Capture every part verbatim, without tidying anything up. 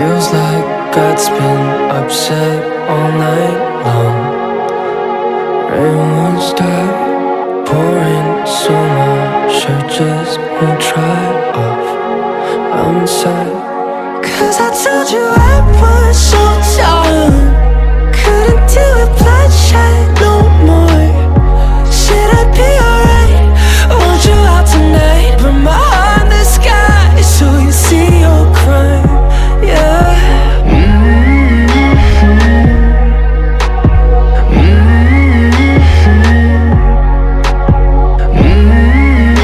Feels like God's been upset all night long. Rain won't stop pouring so much, I just won't dry off. I'm inside, 'cause I told you I was so tired. Couldn't deal with bloodshed no more. Should I be alright? Want you out tonight, but my heart in the sky, so you see your crime. Yeah. Mm-hmm. Mm-hmm. Mm-hmm.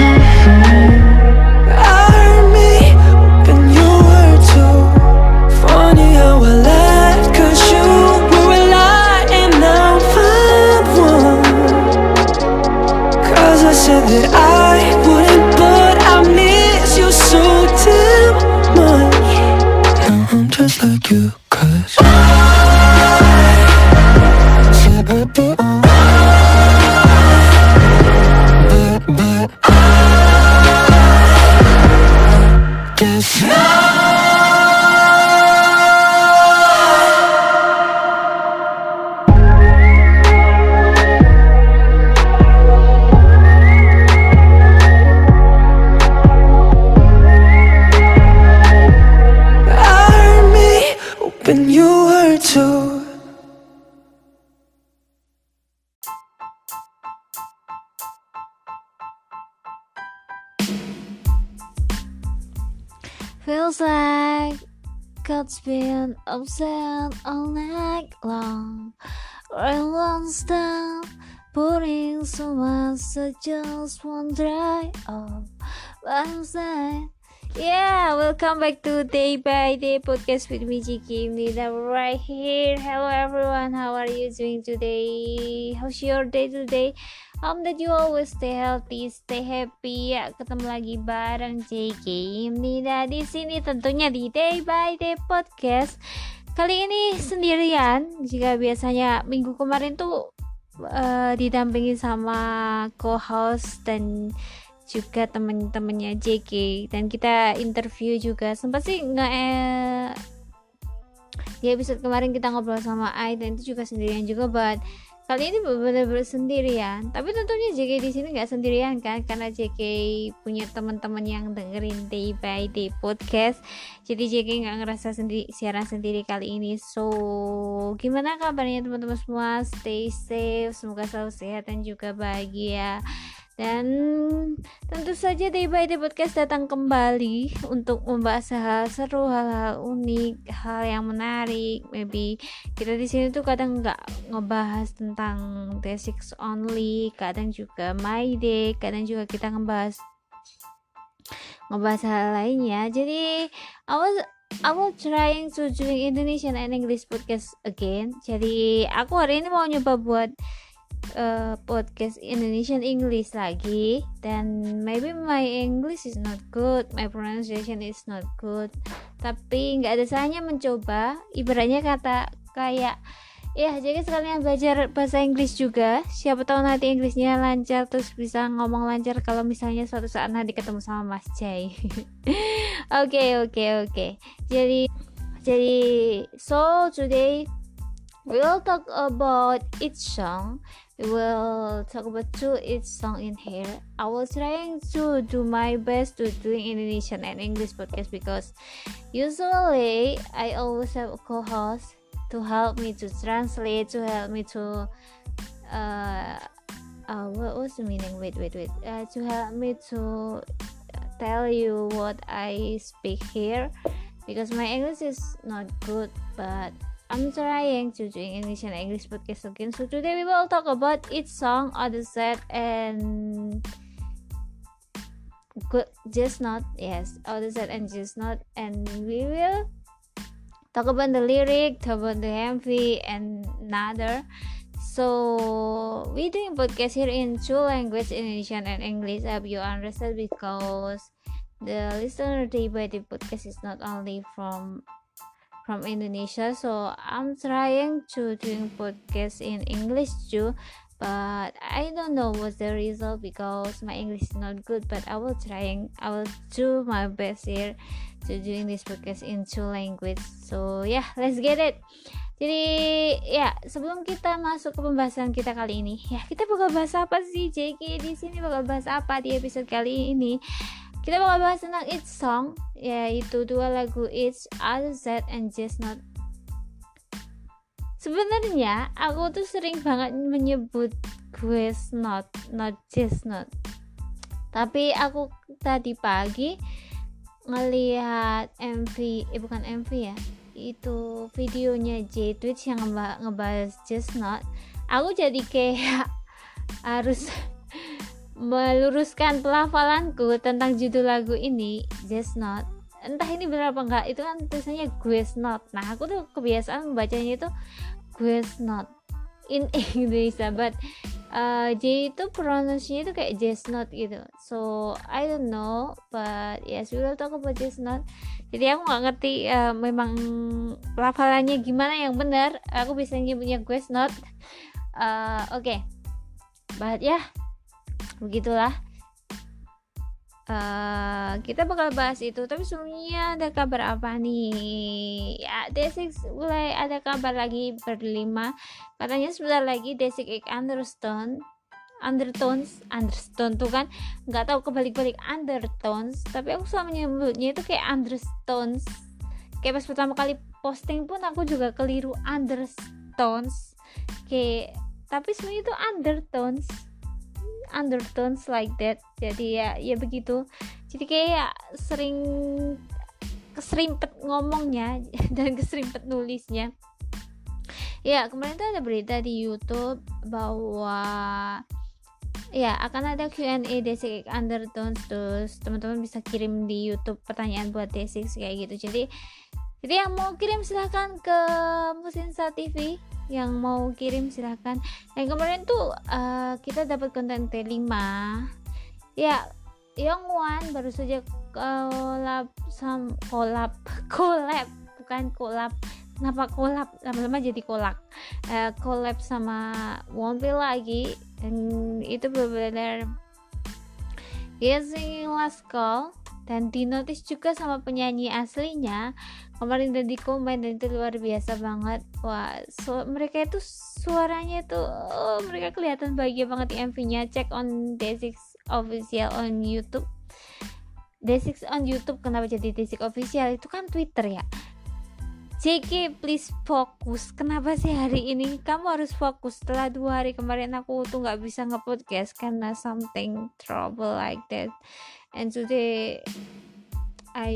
I heard me, hoping you were too. Funny how I lied, 'cause you were a lie and now I'm fine one. 'Cause I said that I wouldn't, but I miss you so damn much. Just like you, 'cause I said I'd be alright, but, but I guess feels like God's been upset all night long. Rain won't stop pouring so much, I just won't dry off. But I'm sad. Yeah, welcome back to Day by Day podcast with me, Jiki. I'm right here. Hello everyone, how are you doing today? How's your day today? Hope that you always stay healthy, stay happy. Ya, ketemu lagi bareng J K Nida di sini tentunya di Day by Day podcast. Kali ini sendirian, jika biasanya minggu kemarin tuh uh, didampingi sama co-host dan juga temen-temennya J K, dan kita interview juga. Sempat sih nggak eh, di episode kemarin kita ngobrol sama I, dan itu juga sendirian juga, but kali ini benar-benar sendirian. Tapi tentunya J K di sini nggak sendirian kan, karena J K punya teman-teman yang dengerin Day by Day podcast. Jadi J K nggak ngerasa sendiri, siaran sendiri kali ini. So, gimana kabarnya teman-teman semua? Stay safe, semoga selalu sehat dan juga bahagia. Dan tentu saja Day by Day podcast datang kembali untuk membahas hal seru, hal-hal unik, hal yang menarik. Maybe kita di sini tuh kadang nggak ngebahas tentang Day six only, kadang juga my day, kadang juga kita ngebahas ngebahas hal lainnya. Jadi awas. Aku trying to doing Indonesian and English podcast again. Jadi aku hari ini mau nyoba buat Uh, podcast Indonesian English lagi, dan maybe my English is not good, my pronunciation is not good, tapi nggak ada salahnya mencoba. Ibaratnya kata kayak ya, jadi sekalian belajar bahasa Inggris juga, siapa tahu nanti Inggrisnya lancar terus bisa ngomong lancar kalau misalnya suatu saat nanti ketemu sama Mas Jai. Oke oke oke. Jadi jadi so today we will talk about each song. We will talk about two each song in here. I was trying to do my best to doing Indonesian and English podcast because usually I always have a co-host to help me to translate, to help me to uh, uh what was the meaning? Wait, wait, wait. Uh, to help me to tell you what I speak here because my English is not good, but I'm trying to do English and English podcast again. So today we will talk about each song, other set and good, just not, yes, other set and just not, and we will talk about the lyric, talk about the M V and another. So we doing podcast here in two language, Indonesian and English. I hope you understand because the listener Day by Day podcast is not only from from Indonesia, so I'm trying to doing podcast in English too, but I don't know what's the result because my English is not good, but I will trying I will do my best here to doing this podcast in two language. So yeah, let's get it. Jadi ya, sebelum kita masuk ke pembahasan kita kali ini, ya kita bakal bahas apa sih J K di sini? Bakal bahas apa di episode kali ini? Kita bakal bahas tentang each song, yaitu dua lagu each, Other Side and Just Not. Sebenarnya aku tuh sering banget menyebut gue not, not just not. Tapi aku tadi pagi ngelihat M V, eh bukan M V ya, itu videonya J Twitch yang ngeba- ngebahas just not. Aku jadi kayak harus meluruskan pelafalanku tentang judul lagu ini, just not. Entah ini benar apa enggak, itu kan tulisannya just not. Nah, aku tuh kebiasaan membacanya itu just not in English, but uh, J itu pronunciasinya itu kayak just not gitu. So I don't know, but yes, we will talk about just not. Jadi aku nggak ngerti uh, memang pelafalannya gimana yang benar. Aku biasanya punya just not. Uh, Oke, okay. But ya, yeah, begitulah. Uh, kita bakal bahas itu. Tapi sebelumnya ada kabar apa nih? Ya, Day six mulai ada kabar lagi berlima. Katanya sebentar lagi Desik Undertones, Undertones, Undertones tuh kan nggak tahu kebalik-balik Undertones. Tapi aku selalu menyebutnya itu kayak Undertones. Kayak pas pertama kali posting pun aku juga keliru Undertones. Kayak tapi sebenarnya itu Undertones. Undertones like that. Jadi ya ya begitu. Jadi kayak sering keserimpet ngomongnya dan keserimpet nulisnya. Ya, kemarin tuh ada berita di YouTube bahwa ya akan ada Q and A Desik Undertones, terus teman-teman bisa kirim di YouTube pertanyaan buat Desik kayak gitu. Jadi jadi yang mau kirim silahkan ke Musinsa T V. Yang mau kirim silahkan. Yang kemarin tuh uh, kita dapat konten T lima ya. Young One baru saja kolab sam kolab kolab bukan kolab kenapa kolab lama-lama jadi kolak uh, kolab sama Wonpil lagi, dan itu benar-benar dia singing last call dan dinotis juga sama penyanyi aslinya kemarin dan di komen, dan itu luar biasa banget. Wah, so, mereka itu suaranya itu oh, mereka kelihatan bahagia banget di M V-nya. Check on Day six official on YouTube. Day six on YouTube kenapa jadi Day six official? Itu kan Twitter ya. J K please fokus. Kenapa sih hari ini kamu harus fokus? Setelah dua hari kemarin aku tuh nggak bisa nge-podcast karena something trouble like that. And today I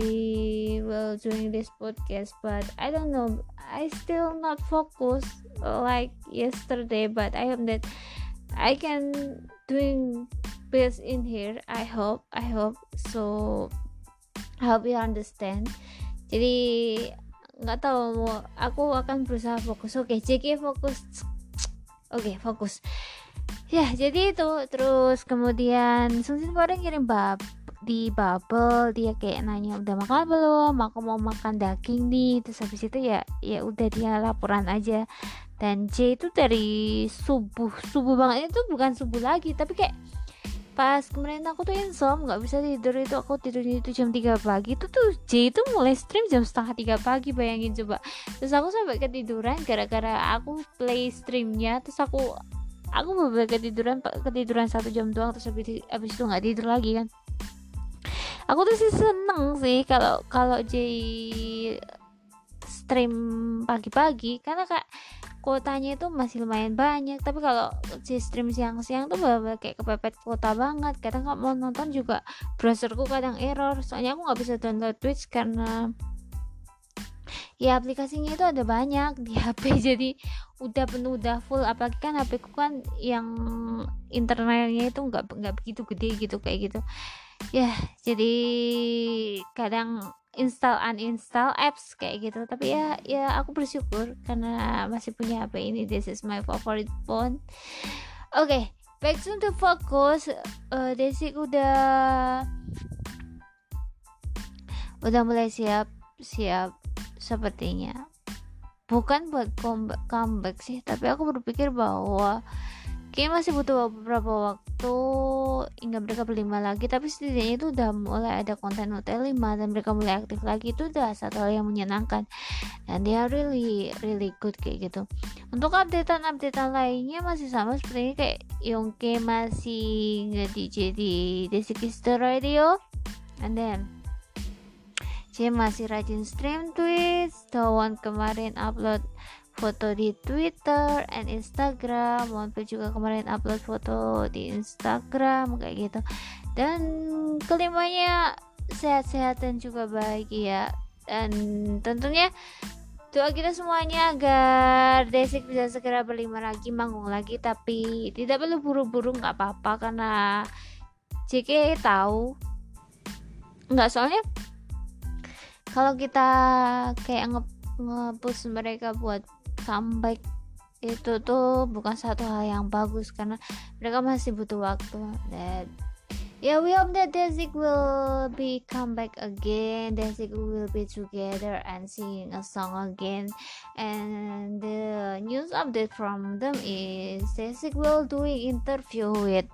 will doing this podcast, but I don't know, I still not focus like yesterday, but I hope that I can doing best in here. I hope, I hope. So I hope you understand. Jadi nggak tahu, aku akan berusaha fokus. Oke, okay, J K fokus. Oke, okay, fokus. Ya, jadi itu. Terus kemudian Sungsin kemarin kirim bab di bubble, dia kayak nanya udah makan belum, aku mau makan daging nih. Terus habis itu ya ya udah dia laporan aja. Dan J itu dari subuh subuh banget, itu bukan subuh lagi tapi kayak pas kemarin aku tuh insom nggak bisa tidur, itu aku tidurnya itu jam tiga pagi, itu tuh J itu mulai stream jam setengah tiga pagi, bayangin coba. Terus aku sampai ketiduran gara-gara aku play streamnya. Terus aku aku beberapa ketiduran ketiduran satu jam doang, terus habis, habis itu nggak tidur lagi kan. Aku tuh sih seneng sih kalau kalau Jay stream pagi-pagi karena kak kuotanya itu masih lumayan banyak. Tapi kalau Jay stream siang-siang tuh bener-bener kayak kepepet kuota banget. Kadang nggak mau nonton juga, browserku kadang error. Soalnya aku nggak bisa download Twitch karena ya aplikasinya itu ada banyak di H P, jadi udah penuh, udah full. Apalagi kan H P ku kan yang internalnya itu nggak nggak begitu gede gitu kayak gitu. Ya, jadi kadang install uninstall apps kayak gitu. Tapi ya ya aku bersyukur karena masih punya H P ini. This is my favorite phone. Oke, okay, back to the focus. Uh, Desik udah udah mulai siap-siap sepertinya. Bukan buat comeback sih, tapi aku berpikir bahwa kayaknya masih butuh beberapa waktu hingga mereka berlima lagi, tapi setidaknya itu udah mulai ada konten hotel lima dan mereka mulai aktif lagi. Itu udah satu hal yang menyenangkan dan dia really really good kayak gitu. Untuk updatean-updatean lainnya masih sama seperti ini, kayak Young K masih nge-D J di Desik Radio, and then Jane masih rajin stream Twitch. Tawon kemarin upload foto di Twitter and Instagram. Wonpil juga kemarin upload foto di Instagram kayak gitu. Dan kelimanya sehat-sehat dan juga bahagia. Dan tentunya doa kita semuanya agar Desik bisa segera berlima lagi, manggung lagi, tapi tidak perlu buru-buru, enggak apa-apa karena J K tahu. Enggak, soalnya kalau kita kayak nge- nge-push mereka buat comeback itu tuh bukan satu hal yang bagus karena mereka masih butuh waktu. Dan yeah, we hope that Desik will be come back again. Desik will be together and singing a song again. And the news update from them is Desik will doing interview with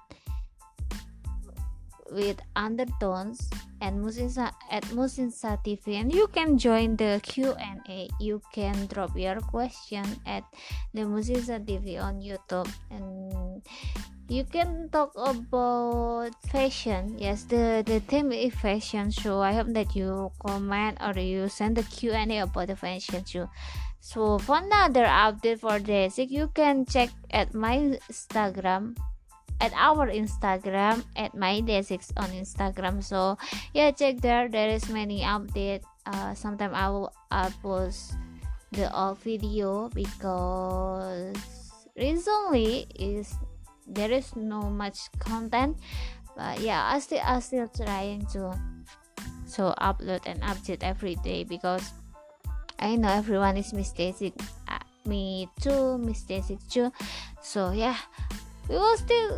with Undertones and Musinsa at Musinsa T V, and you can join the Q and A. You can drop your question at the Musinsa T V on YouTube, and you can talk about fashion. Yes, the the theme is fashion show. I hope that you comment or you send the Q and A about the fashion show. So for another update for Desik, you can check at my Instagram. At our Instagram at my day six on Instagram. So yeah, check there. There is many update. Uh, sometimes I will I post the old video because recently is there is no much content. But yeah, I still I still trying to so upload and update every day because I know everyone is Miss Desik, uh, me too, Miss Desik too. So yeah. We will still,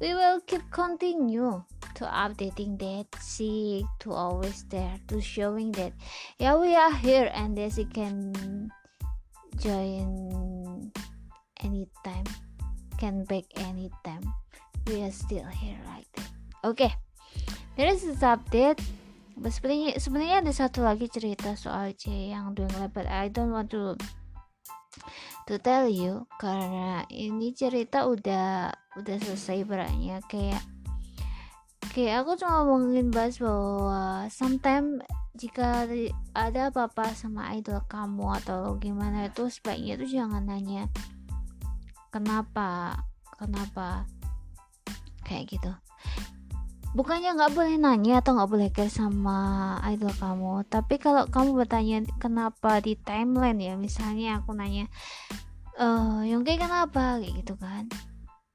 we will keep continue to updating Desik, to always there, to showing that yeah we are here and Desik can join anytime, can back anytime. We are still here like that. Okay, there is this update. Sebenarnya sebenarnya ada satu lagi cerita soal J yang doing lab, but I don't want to. To tell you karena ini cerita udah udah selesai beratnya, kayak kayak aku cuma ngomongin bahas bahwa sometimes jika ada apa-apa sama idol kamu atau gimana itu sebaiknya itu jangan nanya kenapa kenapa kayak gitu. Bukannya nggak boleh nanya atau nggak boleh care sama idol kamu, tapi kalau kamu bertanya kenapa di timeline, ya misalnya aku nanya eh Young K kenapa kayak gitu kan,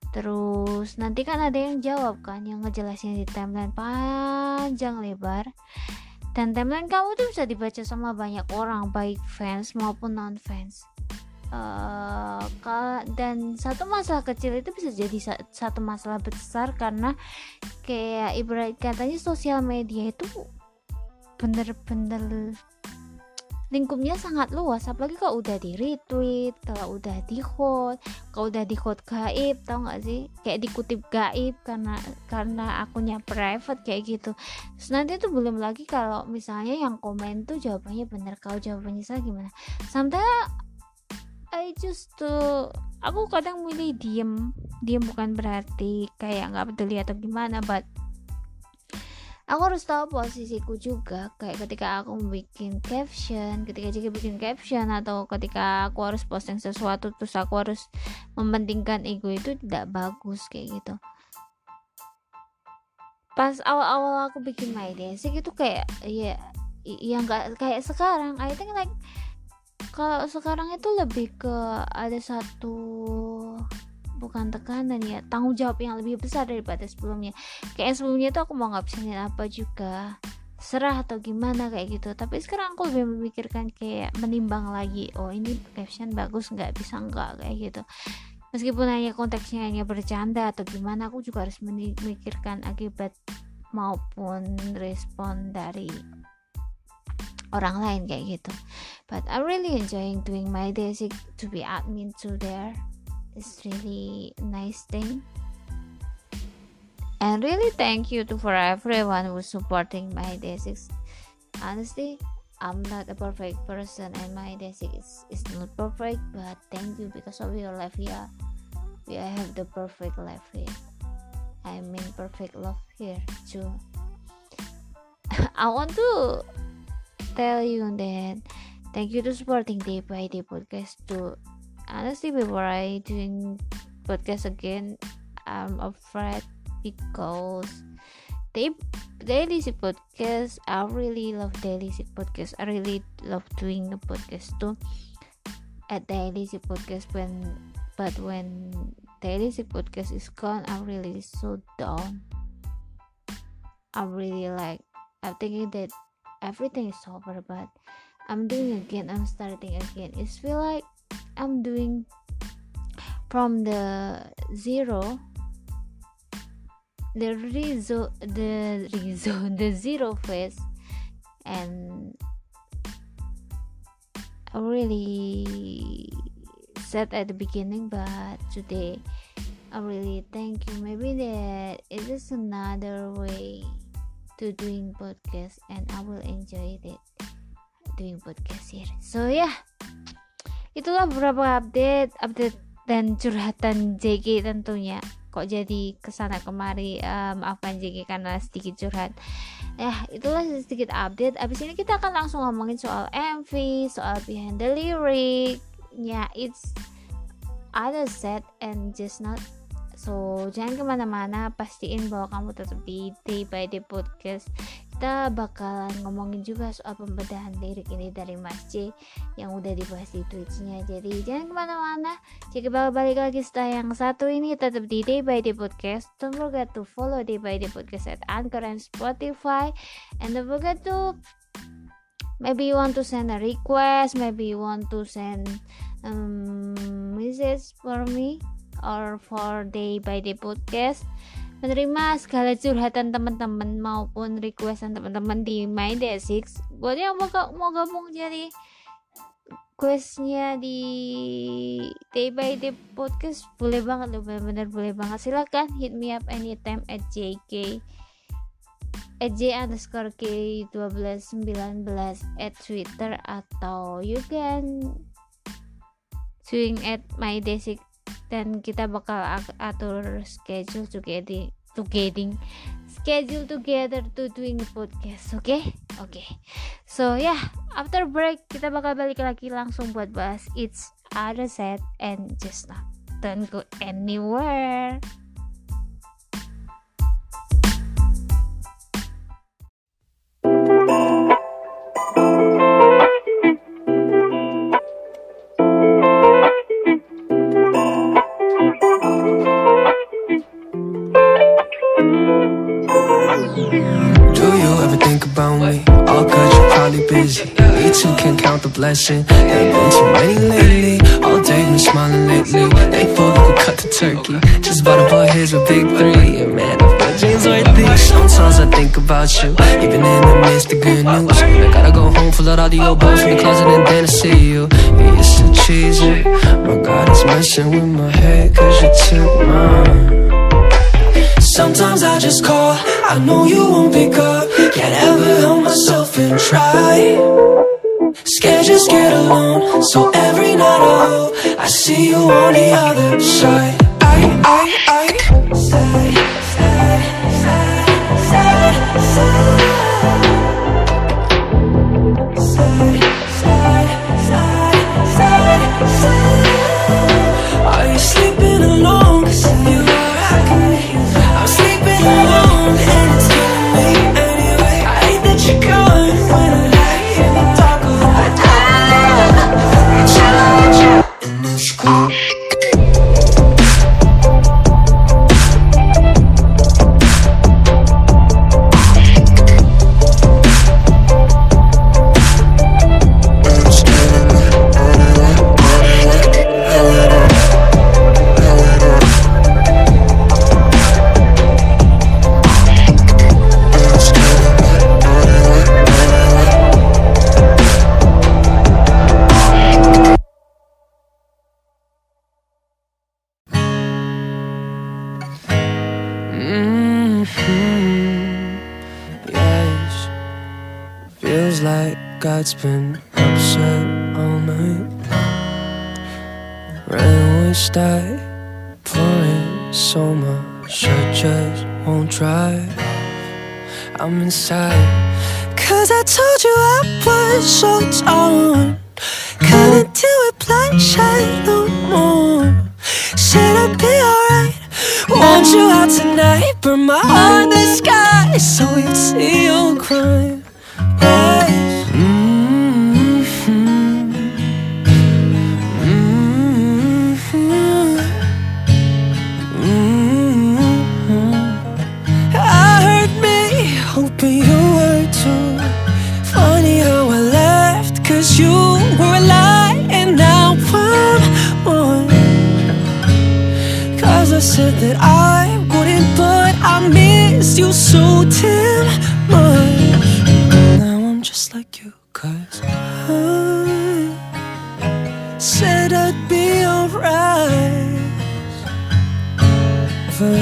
terus nanti kan ada yang jawab kan, yang ngejelasin di timeline panjang lebar, dan timeline kamu tuh bisa dibaca sama banyak orang, baik fans maupun non fans. Uh, dan satu masalah kecil itu bisa jadi satu masalah besar karena kayak ibarat katanya sosial media itu bener-bener lingkupnya sangat luas, apalagi kalau udah di retweet, kalau udah di quote, kalau udah di quote gaib, tau nggak sih, kayak dikutip gaib karena karena akunnya private kayak gitu. Terus nanti tuh belum lagi kalau misalnya yang komen tuh jawabannya bener, kalau jawabannya salah gimana. Sampai I just to aku kadang milih diem diem bukan berarti kayak nggak peduli atau gimana, but aku harus tahu posisiku juga, kayak ketika aku bikin caption, ketika Jiki bikin caption, atau ketika aku harus posting sesuatu terus aku harus mementingkan ego, itu tidak bagus kayak gitu. Pas awal-awal aku bikin my Desik itu kayak ya yang nggak kayak sekarang. I think like kalau sekarang itu lebih ke ada satu bukan tekanan ya, tanggung jawab yang lebih besar daripada sebelumnya. Kayak sebelumnya itu aku mau ngabisin apa juga serah atau gimana kayak gitu, tapi sekarang aku lebih memikirkan kayak menimbang lagi, oh ini caption bagus nggak, bisa nggak kayak gitu. Meskipun hanya konteksnya hanya bercanda atau gimana, aku juga harus memikirkan akibat maupun respon dari orang lain kayak gitu. But I'm really enjoying doing my Desik to be admin to there It's really nice thing. And really thank you to for everyone who's supporting my day six. Honestly, I'm not a perfect person and my day six is, is not perfect, but thank you because of your life here. We have the perfect life here. I mean perfect love here too. I want to tell you that thank you to supporting Day by Day podcast too. Honestly, before I doing podcast again, I'm afraid because they daily sick podcast. I really love daily sick podcast. I really love doing the podcast too at daily sick podcast. When but when daily sick podcast is gone, I'm really so down. I'm really like I'm thinking that everything is over, but I'm doing again. I'm starting again. It's feel like I'm doing from the zero, the rezo, the rezo, the zero phase, and I'm really sad at the beginning. But today, I really thank you. Maybe that it is another way to doing podcast, and I will enjoy it doing podcast here. So yeah, itulah beberapa update, update dan curhatan J K tentunya. Kok jadi kesana kemari, um, maafkan J K karena sedikit curhat. Ya, itulah sedikit update. Abis ini kita akan langsung ngomongin soal M V, soal behind the lyricnya. It's other set and just not. So jangan kemana-mana, pastiin bahwa kamu tetap di Day by Day podcast. Kita bakalan ngomongin juga soal pembedahan lirik ini dari Mas J yang udah dibahas di Twitch-nya. Jadi jangan kemana-mana, jika balik lagi setelah yang satu ini tetap di Day by Day podcast. Don't forget to follow Day by Day podcast at Anchor and Spotify. And don't forget to maybe you want to send a request, maybe you want to send um, message for me or for Day by Day podcast. Menerima segala curhatan teman-teman maupun requestan teman-teman di my day six. Buat yang mau, mau gabung jadi questnya di Day by Day podcast, boleh banget loh, bener-bener boleh banget. Silakan hit me up anytime at J K at J underscore K twelve nineteen at Twitter, atau you can swing at my day six. Dan kita bakal atur schedule together, together, schedule together to doing the podcast, oke? Okay? Oke. Okay. So yeah, after break kita bakal balik lagi langsung buat bahas It's Other Set and Just Not. Don't go anywhere. Blessing. There've been too many lately. All day been smiling lately. Thankful we could cut the turkey. Just bought a boy here's with big three. And man, I've got jeans like these. Sometimes I think about you, even in the midst of good news. I gotta go home, fill out all the old bones in the closet, and then I see you. Yeah, you're so cheesy. My God is messing with my head, cause you took mine. Sometimes I just call, I know you won't pick up. Can't ever help myself and try. Scared just get alone, so every night I hope I see you on the other side. I, I, I side, side, side, side, side, side, side, side, side. Are you sleeping alone? 'Cause if you are, I can hear you. I'm sleeping alone, and it's killing me anyway. I hate that you're gone when I in the school. mm-hmm. Yeah, feels like God's been upset all night. Rain will start pouring so much I just won't try. I'm inside, 'cause I told you I was so torn. Couldn't deal with bloodshed no more. Said I'd be alright, want you out tonight, but my heart is sky, so you'd see you cry. Said that I wouldn't, but I missed you so damn much. Now I'm just like you, 'cause I said I'd be alright. But I, I,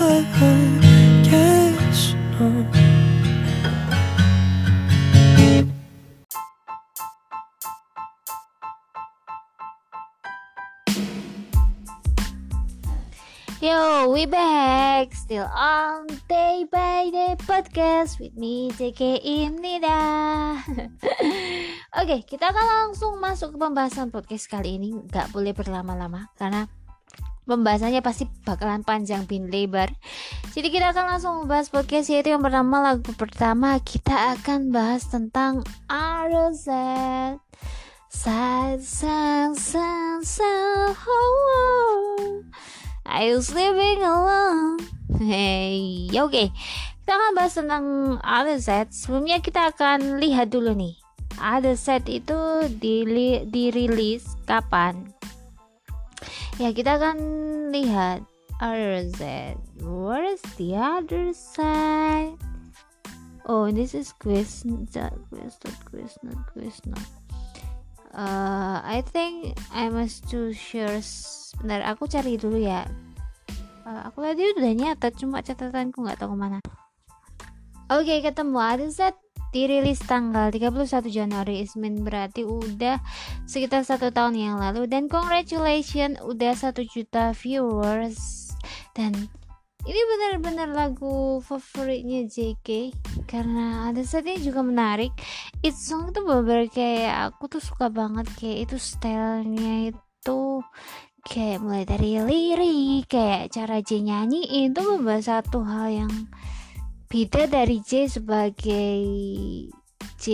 I, I guess not. Yo, we back, still on Day by Day podcast with me, J K Imnida. Oke, okay, kita akan langsung masuk ke pembahasan podcast kali ini. Gak boleh berlama-lama, karena pembahasannya pasti bakalan panjang bin lebar. Jadi kita akan langsung membahas podcast, yaitu yang pertama, lagu pertama. Kita akan bahas tentang R Z Sad, sad, sad, sad, oh, I was living alone. Hey, oke. Okay. Kita akan bahas tentang Undertones. Sebelumnya kita akan lihat dulu nih. Undertones itu dili- dirilis kapan? Ya, kita akan lihat Undertones. Where is the other side? Oh, this is quiz. That quiz, that quiz, not quiz, not. Uh, I think I must to share. Bener, aku cari dulu ya. Uh, aku tadi udah nyata, cuma catatanku nggak tahu kemana. Oke, okay, ketemu. Undertones dirilis tanggal tiga puluh satu Januari. Ismin berarti udah sekitar satu tahun yang lalu. Dan congratulations, udah satu juta viewers. Dan ini benar-benar lagu favoritnya J K, karena Undertones ini juga menarik. It's song tuh bener-bener kayak aku tuh suka banget, kayak itu stylenya itu. Kayak mulai dari lirik, kayak cara J nyanyiin, itu membahas satu hal yang beda dari J sebagai J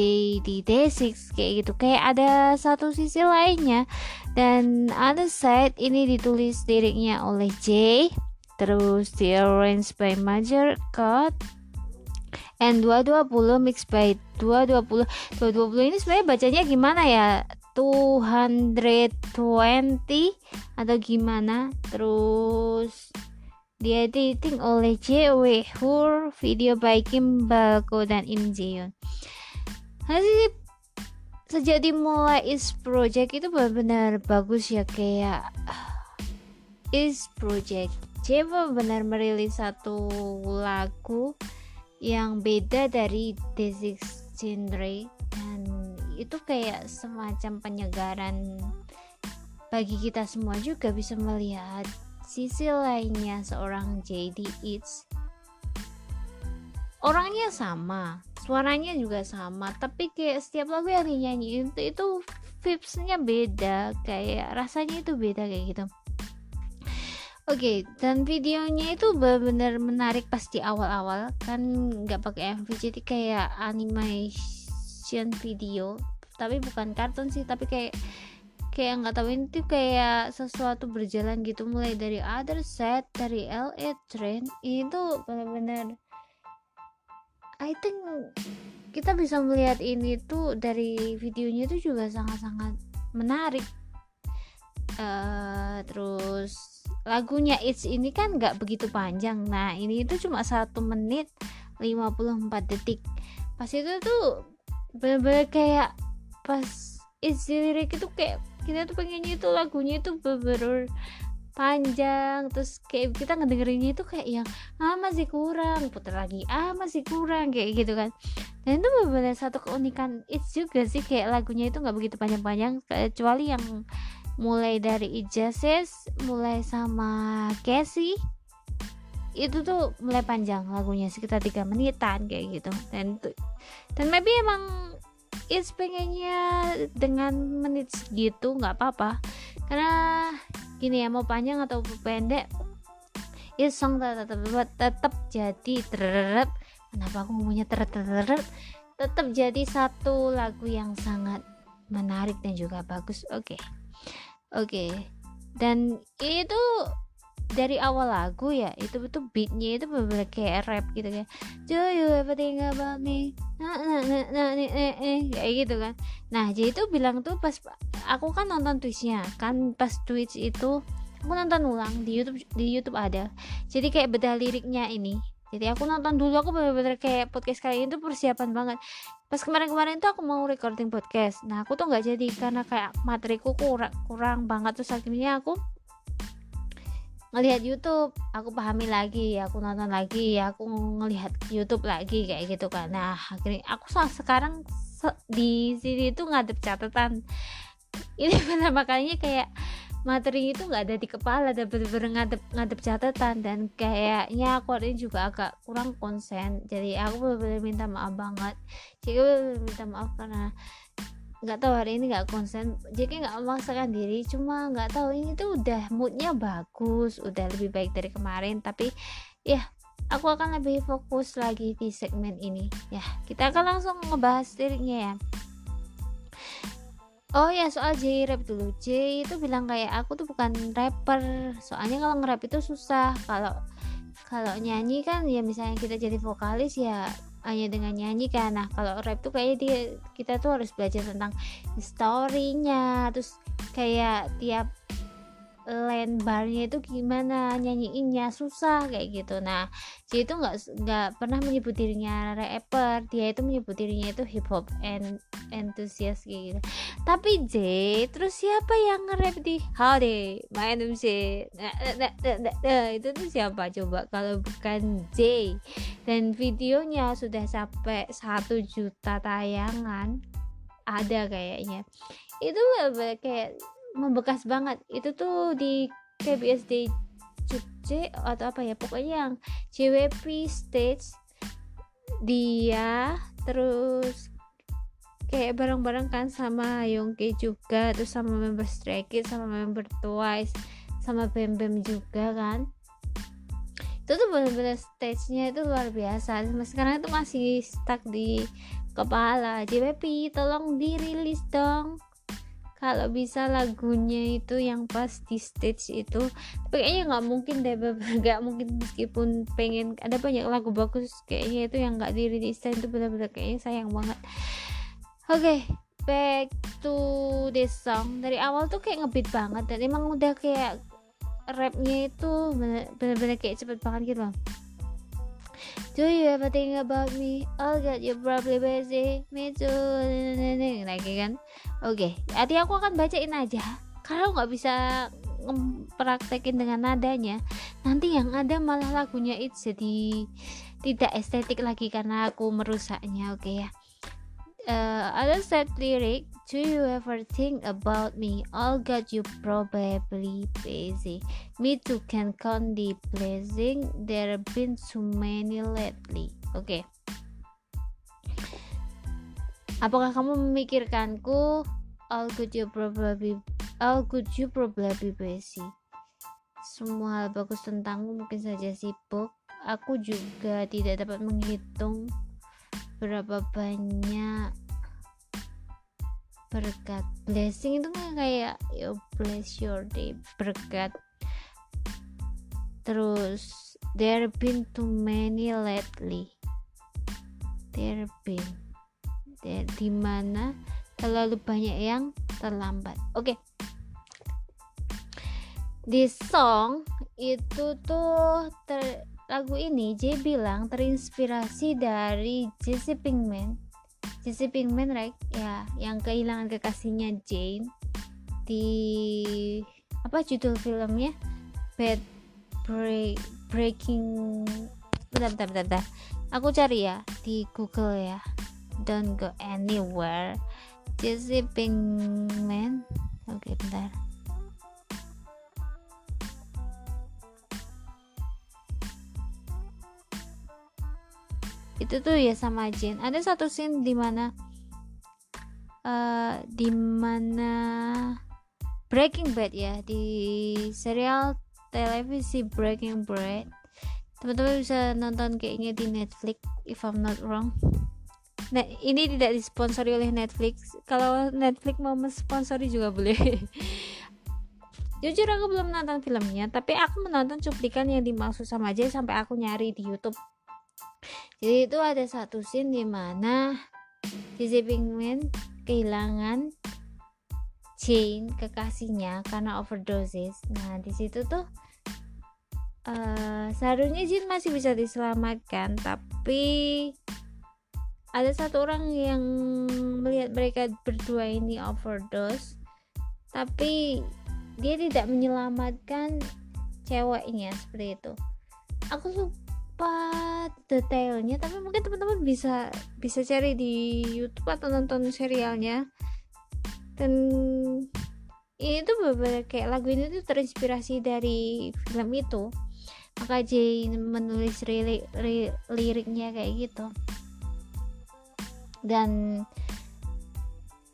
di day six kayak gitu. Kayak ada satu sisi lainnya. Dan Other Side ini ditulis liriknya oleh J, terus di arrange by Major Cut, and dua ratus dua puluh mix by dua ratus dua puluh. dua ratus dua puluh ini sebenarnya bacanya gimana ya? dua ratus dua puluh atau gimana? Terus dia editing oleh J W Hur, video by Kim Balco dan Im Jeon. Hasil sejak dimulai Is Project itu benar-benar bagus ya, kayak Is Project J benar merilis satu lagu yang beda dari Desik genre, dan itu kayak semacam penyegaran bagi kita semua juga bisa melihat sisi lainnya seorang J D. It's orangnya sama, suaranya juga sama, tapi kayak setiap lagu yang dinyanyiin itu, itu vibes-nya beda, kayak rasanya itu beda kayak gitu. Oke, okay, dan videonya itu benar-benar menarik pas di awal-awal, kan nggak pakai M V, jadi kayak animasi video, tapi bukan kartun sih, tapi kayak kayak nggak tahu ini tuh kayak sesuatu berjalan gitu, mulai dari Other Side, dari L A Train, itu benar-benar I think kita bisa melihat ini tuh dari videonya tuh juga sangat-sangat menarik. Uh, terus lagunya It's ini kan nggak begitu panjang, nah ini itu cuma satu menit lima puluh empat detik. Pas itu tuh bener-bener kayak pas isi lirik itu kayak kita tuh pengen nyanyi itu lagunya itu bener-bener panjang, terus kayak kita ngedengerinnya itu kayak yang ah masih kurang, putar lagi ah masih kurang kayak gitu kan. Dan itu benar-benar satu keunikan It's juga sih, kayak lagunya itu nggak begitu panjang-panjang kecuali yang mulai dari eaJ, mulai sama Casey itu tuh mulai panjang lagunya sekitar tiga menitan kayak gitu. Dan dan maybe emang It's pengennya dengan menit segitu nggak apa-apa, karena gini ya, mau panjang atau pendek It's song tetap tetap jadi tereret. Kenapa aku ngomongnya tereret? Tetap jadi satu lagu yang sangat menarik dan juga bagus. Oke, okay. oke. Okay. Dan itu dari awal lagu ya, itu betul beatnya itu bener-bener kayak rap gitu kan. Do you ever think about me? Nah, nah, nah, nah, nah, nah, nah. Kayak gitu kan. Nah, jadi itu bilang tuh pas aku kan nonton Twitch-nya, kan pas Twitch itu aku nonton ulang di YouTube, di YouTube ada. Jadi kayak bedah liriknya ini. Jadi aku nonton dulu, aku bener-bener kayak podcast kali ini tuh persiapan banget. Pas kemarin-kemarin tuh aku mau recording podcast, nah aku tuh nggak jadi karena kayak materiku kurang kurang banget. Terus akhirnya aku ngelihat YouTube, aku pahami lagi, aku nonton lagi, aku ngelihat YouTube lagi kayak gitu kan. Nah akhirnya aku sekarang di sini tuh ngadep catatan. Ini benar makanya kayak materi itu nggak ada di kepala, ada bener-bener ngadep ngadep catatan. Dan kayaknya aku hari ini juga agak kurang konsen. Jadi aku bener-bener minta maaf banget. Jadi aku bener-bener minta maaf karena nggak tahu hari ini nggak konsen, jadi nggak memaksakan diri, cuma nggak tahu ini tuh udah moodnya bagus, udah lebih baik dari kemarin. Tapi ya aku akan lebih fokus lagi di segmen ini ya. Kita akan langsung ngebahas liriknya ya. Oh ya, soal J rap dulu. J itu bilang kayak aku tuh bukan rapper, soalnya kalau nge-rap itu susah, kalau kalau nyanyi kan ya misalnya kita jadi vokalis ya hanya dengan nyanyi kan. Nah kalau rap tuh kayaknya dia, kita tuh harus belajar tentang story-nya, terus kayak tiap line bar-nya itu gimana nyanyiinnya, susah kayak gitu. Nah dia itu nggak nggak pernah menyebut dirinya rapper, dia itu menyebut dirinya itu hip hop and enthusiast gitu. Tapi J, terus siapa yang nge-rap di Howdy My Name J? Nah, nah, nah, nah, nah, itu tuh siapa coba kalau bukan J? Dan videonya sudah sampai satu juta tayangan ada kayaknya. Itu kayak membekas banget. Itu tuh di K B S Day Jogja atau apa ya, pokoknya yang J Y P stage dia, terus kayak bareng-bareng kan sama Young K juga, terus sama member Stray Kids, sama member Twice, sama Bambam juga kan. Itu tuh benar-benar stage-nya itu luar biasa. Sampai sekarang itu masih stuck di kepala. J Y P tolong dirilis dong, kalau bisa lagunya itu yang pas di stage itu. Tapi kayaknya nggak mungkin deh, nggak mungkin, meskipun pengen, ada banyak lagu bagus kayaknya itu yang nggak dirilis itu benar-benar kayaknya sayang banget. Oke, okay, back to this song. Dari awal tuh kayak ngebeat banget dan emang udah kayak rapnya itu bener-bener kayak cepet banget gitu loh. Do you ever think about me? Oh God, you're probably busy. Me too. Lagi kan? Oke, okay. Nanti aku akan bacain aja. Kalau nggak bisa mempraktekin dengan nadanya, nanti yang ada malah lagunya itu jadi tidak estetik lagi karena aku merusaknya. Oke okay, ya. Uh, ada set lyric, do you ever think about me? Oh God, you probably busy. Me too can count the blessing. There have been so many lately. Oke. Okay. Apakah kamu memikirkanku? Oh God, you probably, oh God, you probably busy. Semua hal bagus tentangmu mungkin saja sibuk. Aku juga tidak dapat menghitung berapa banyak berkat blessing itu kan kayak you bless your day, berkat. Terus there been too many lately, there been there, dimana terlalu banyak yang terlambat. Oke okay. Di song itu tuh ter lagu ini J bilang terinspirasi dari Jesse Pinkman. Jesse Pinkman right ya, yang kehilangan kekasihnya Jane di apa judul filmnya? Bad break, Breaking bentar, bentar, bentar, bentar aku cari ya di Google ya. Don't go anywhere, Jesse Pinkman. Oke, okay, bentar. Itu tuh ya sama Jane. Ada satu scene di mana uh, di mana Breaking Bad ya, di serial televisi Breaking Bad. Teman-teman bisa nonton kayaknya di Netflix if I'm not wrong. Nah, ini tidak disponsori oleh Netflix. Kalau Netflix mau mensponsori juga boleh. Jujur aku belum nonton filmnya, tapi aku menonton cuplikan yang dimaksud sama Jay sampai aku nyari di YouTube. Jadi itu ada satu scene di mana Jesse Pinkman kehilangan Jane, kekasihnya, karena overdosis. Nah, di situ tuh uh, seharusnya Jane masih bisa diselamatkan, tapi ada satu orang yang melihat mereka berdua ini overdose, tapi dia tidak menyelamatkan ceweknya, seperti itu. Aku lupa detailnya, tapi mungkin teman-teman bisa bisa cari di YouTube atau nonton serialnya. Dan ini tuh beberapa kayak lagu ini tuh terinspirasi dari film itu. Maka Jane menulis rili- rili- liriknya kayak gitu. Dan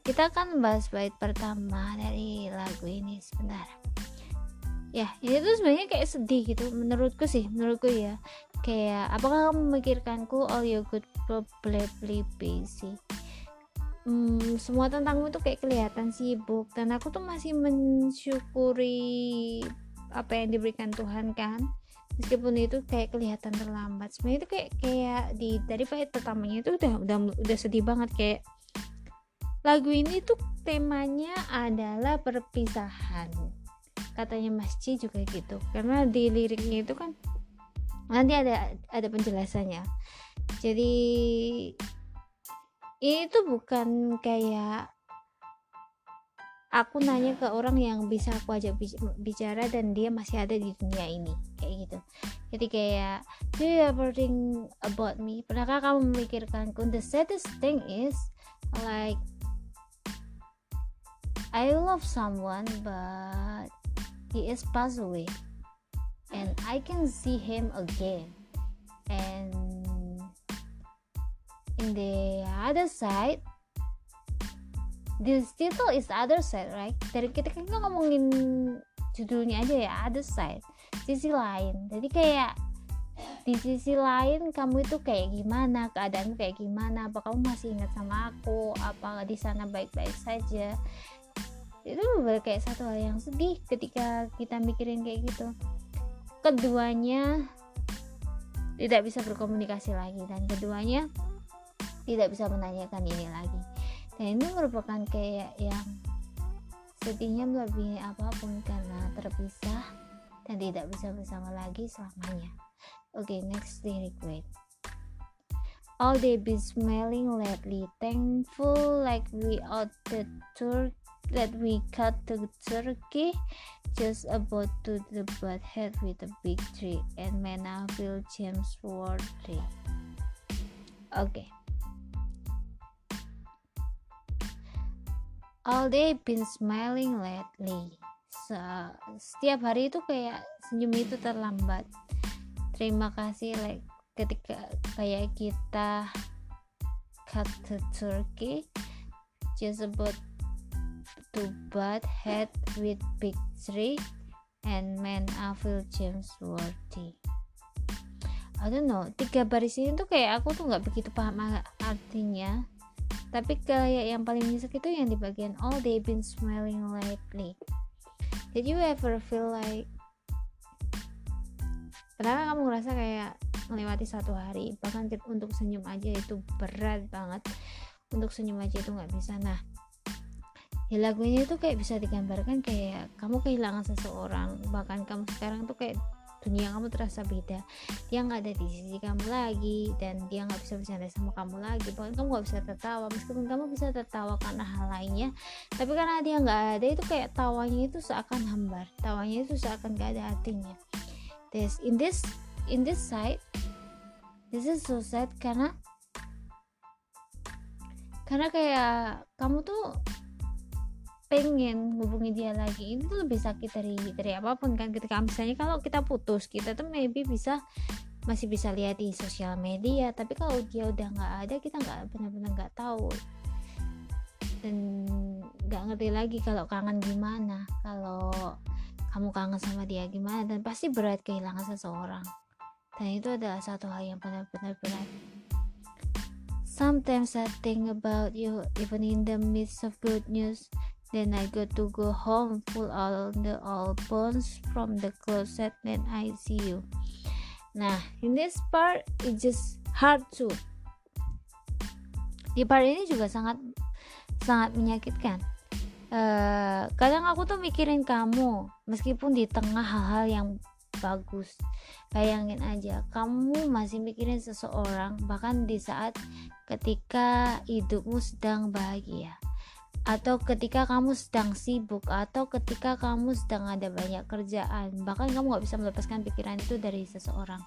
kita akan bahas bait pertama dari lagu ini sebentar. Ya, ini tuh sebenarnya kayak sedih gitu menurutku sih, menurutku ya. Kayak apakah kamu memikirkanku, all your good probably busy. Hmm, semua tentangmu tuh kayak kelihatan sibuk, dan aku tuh masih mensyukuri apa yang diberikan Tuhan kan. Meskipun itu kayak kelihatan terlambat. Sebenarnya itu kayak kayak di dari bait pertamanya itu udah udah udah sedih banget. Kayak lagu ini tuh temanya adalah perpisahan. Katanya Mas Ci juga gitu. Karena di liriknya itu kan nanti ada ada penjelasannya. Jadi itu bukan kayak aku nanya ke orang yang bisa aku ajak bicara dan dia masih ada di dunia ini, kayak gitu. Jadi kayak, do you ever think about me? Pernahkah kamu memikirkanku? The saddest thing is like I love someone but he is passed away and I can see him again. And in the other side, this title is other side, right? Dari kita kan ngomongin judulnya aja ya, other side, sisi lain. Jadi kayak di sisi lain kamu itu kayak gimana, keadaanmu kayak gimana, apa kamu masih ingat sama aku, apa di sana baik-baik saja. Itu benar kayak satu hal yang sedih ketika kita mikirin kayak gitu. Keduanya tidak bisa berkomunikasi lagi, dan keduanya tidak bisa menanyakan ini lagi. Dan ini merupakan kayak yang sedihnya melebihi apapun karena terpisah dan tidak bisa bersama lagi selamanya. Oke, okay, next lyric wait. All day be smiling lately, thankful like we out the tour that we cut to Turkey, just about to the butt head with a big tree and man I feel James Ward tree. Oke. Okay. All day been smiling lately. Se- setiap hari itu kayak senyum itu terlambat. Terima kasih like ketika kayak kita cut to Turkey, just about to butt head with big tree and man I feel James Worthy. I don't know. Tiga baris ini tuh kayak aku tuh nggak begitu paham artinya. Tapi kayak yang paling nyesek itu yang di bagian all day been smiling lately. Did you ever feel like, pernah kamu ngerasa kayak melewati satu hari, bahkan untuk senyum aja itu berat banget, untuk senyum aja itu gak bisa. Nah, ya lagu ini tuh kayak bisa digambarkan kayak kamu kehilangan seseorang, bahkan kamu sekarang tuh kayak dunia kamu terasa beda, dia nggak ada di sisi kamu lagi dan dia nggak bisa bercanda sama kamu lagi, bahkan kamu nggak bisa tertawa meskipun kamu bisa tertawa karena hal lainnya, tapi karena dia nggak ada itu kayak tawanya itu seakan hambar, tawanya itu seakan nggak ada artinya. This in this in this side, this is so sad karena karena kayak kamu tuh pengen hubungi dia lagi, itu lebih sakit dari dari apapun kan. Ketika misalnya kalau kita putus, kita tuh maybe bisa masih bisa lihat di sosial media, tapi kalau dia udah nggak ada, kita nggak benar-benar nggak tahu dan nggak ngerti lagi kalau kangen gimana, kalau kamu kangen sama dia gimana, dan pasti berat kehilangan seseorang, dan itu adalah satu hal yang benar-benar berat. Sometimes I think about you even in the midst of good news. Then I got to go home full all the old bones from the closet when I see you. Nah, in this part it's just hard too. Di part ini juga sangat sangat menyakitkan. Uh, kadang aku tuh mikirin kamu meskipun di tengah hal-hal yang bagus. Bayangin aja, kamu masih mikirin seseorang bahkan di saat ketika hidupmu sedang bahagia, atau ketika kamu sedang sibuk, atau ketika kamu sedang ada banyak kerjaan, bahkan kamu gak bisa melepaskan pikiran itu dari seseorang.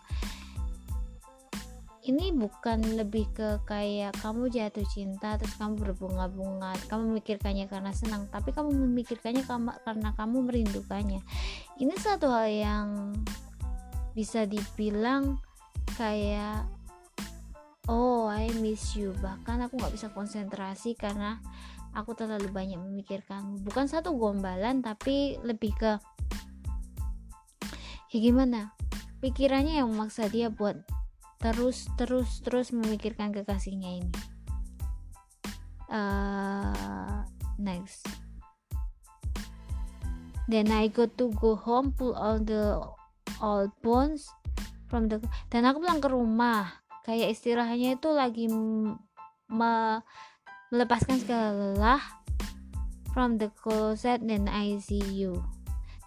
Ini bukan lebih ke kayak kamu jatuh cinta terus kamu berbunga-bunga, kamu memikirkannya karena senang, tapi kamu memikirkannya karena kamu merindukannya. Ini satu hal yang bisa dibilang kayak oh I miss you, bahkan aku gak bisa konsentrasi karena aku terlalu banyak memikirkanmu. Bukan satu gombalan, tapi lebih ke ya gimana, pikirannya yang memaksa dia buat terus terus terus memikirkan kekasihnya ini. Uh, next, then I got to go home, pull all the old bones from the. Dan aku pulang ke rumah, kayak istilahnya itu lagi me melepaskan segala lelah from the closet then I see you,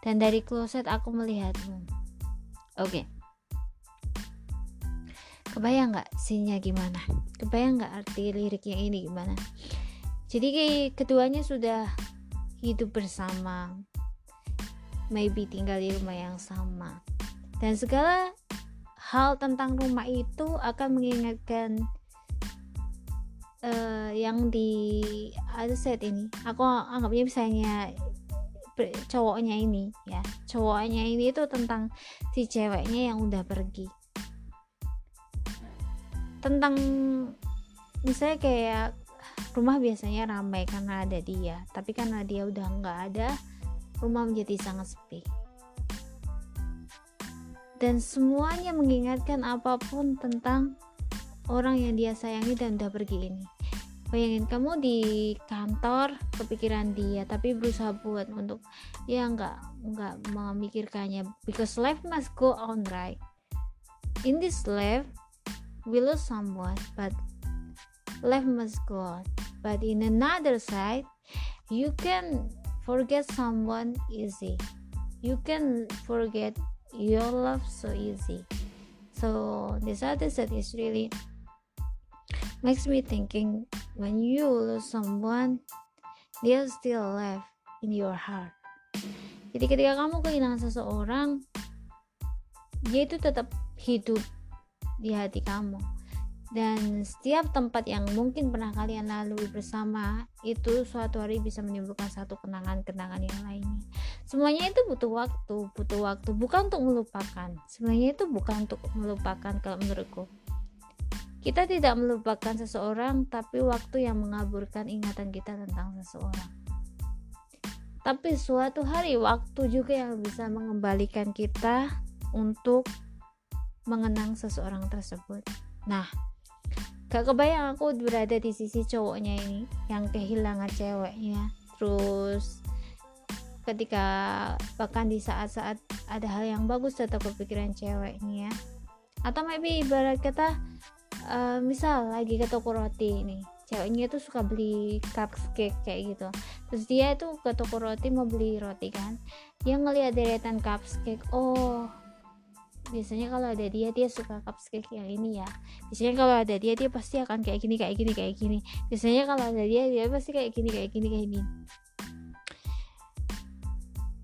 dan dari closet aku melihatmu. Oke, okay. Kebayang nggak scene-nya gimana? Kebayang nggak arti liriknya ini gimana? Jadi keduanya sudah hidup bersama, maybe tinggal di rumah yang sama, dan segala hal tentang rumah itu akan mengingatkan Uh, yang di other side ini. Aku anggapnya misalnya cowoknya ini ya, cowoknya ini itu tentang si ceweknya yang udah pergi, tentang misalnya kayak rumah biasanya ramai karena ada dia, tapi karena dia udah nggak ada, rumah menjadi sangat sepi, dan semuanya mengingatkan apapun tentang orang yang dia sayangi dan udah pergi ini. Bayangin kamu di kantor kepikiran dia, tapi berusaha buat untuk ya nggak nggak memikirkannya, because life must go on, right? In this life we lose someone, but life must go on. But in another side, you can forget someone easy, you can forget your love so easy. So this other side is really makes me thinking, when you lose someone, they are still alive in your heart. Jadi ketika kamu kehilangan seseorang, dia itu tetap hidup di hati kamu, dan setiap tempat yang mungkin pernah kalian lalui bersama itu suatu hari bisa menimbulkan satu kenangan-kenangan yang lainnya. Semuanya itu butuh waktu, butuh waktu bukan untuk melupakan. Sebenarnya itu bukan untuk melupakan kalau menurutku. Kita tidak melupakan seseorang, tapi waktu yang mengaburkan ingatan kita tentang seseorang. Tapi suatu hari waktu juga yang bisa mengembalikan kita untuk mengenang seseorang tersebut. Nah, gak kebayang aku berada di sisi cowoknya ini yang kehilangan ceweknya, terus ketika bahkan di saat-saat ada hal yang bagus tetap kepikiran ceweknya. Atau maybe ibarat kata Uh, misal lagi ke toko roti nih, ceweknya tuh suka beli cupcake kayak gitu, terus dia tuh ke toko roti mau beli roti kan, dia ngeliat deretan cupcake, oh biasanya kalau ada dia dia suka cupcake yang ini ya, biasanya kalau ada dia dia pasti akan kayak gini kayak gini kayak gini, biasanya kalau ada dia dia pasti kayak gini kayak gini kayak gini.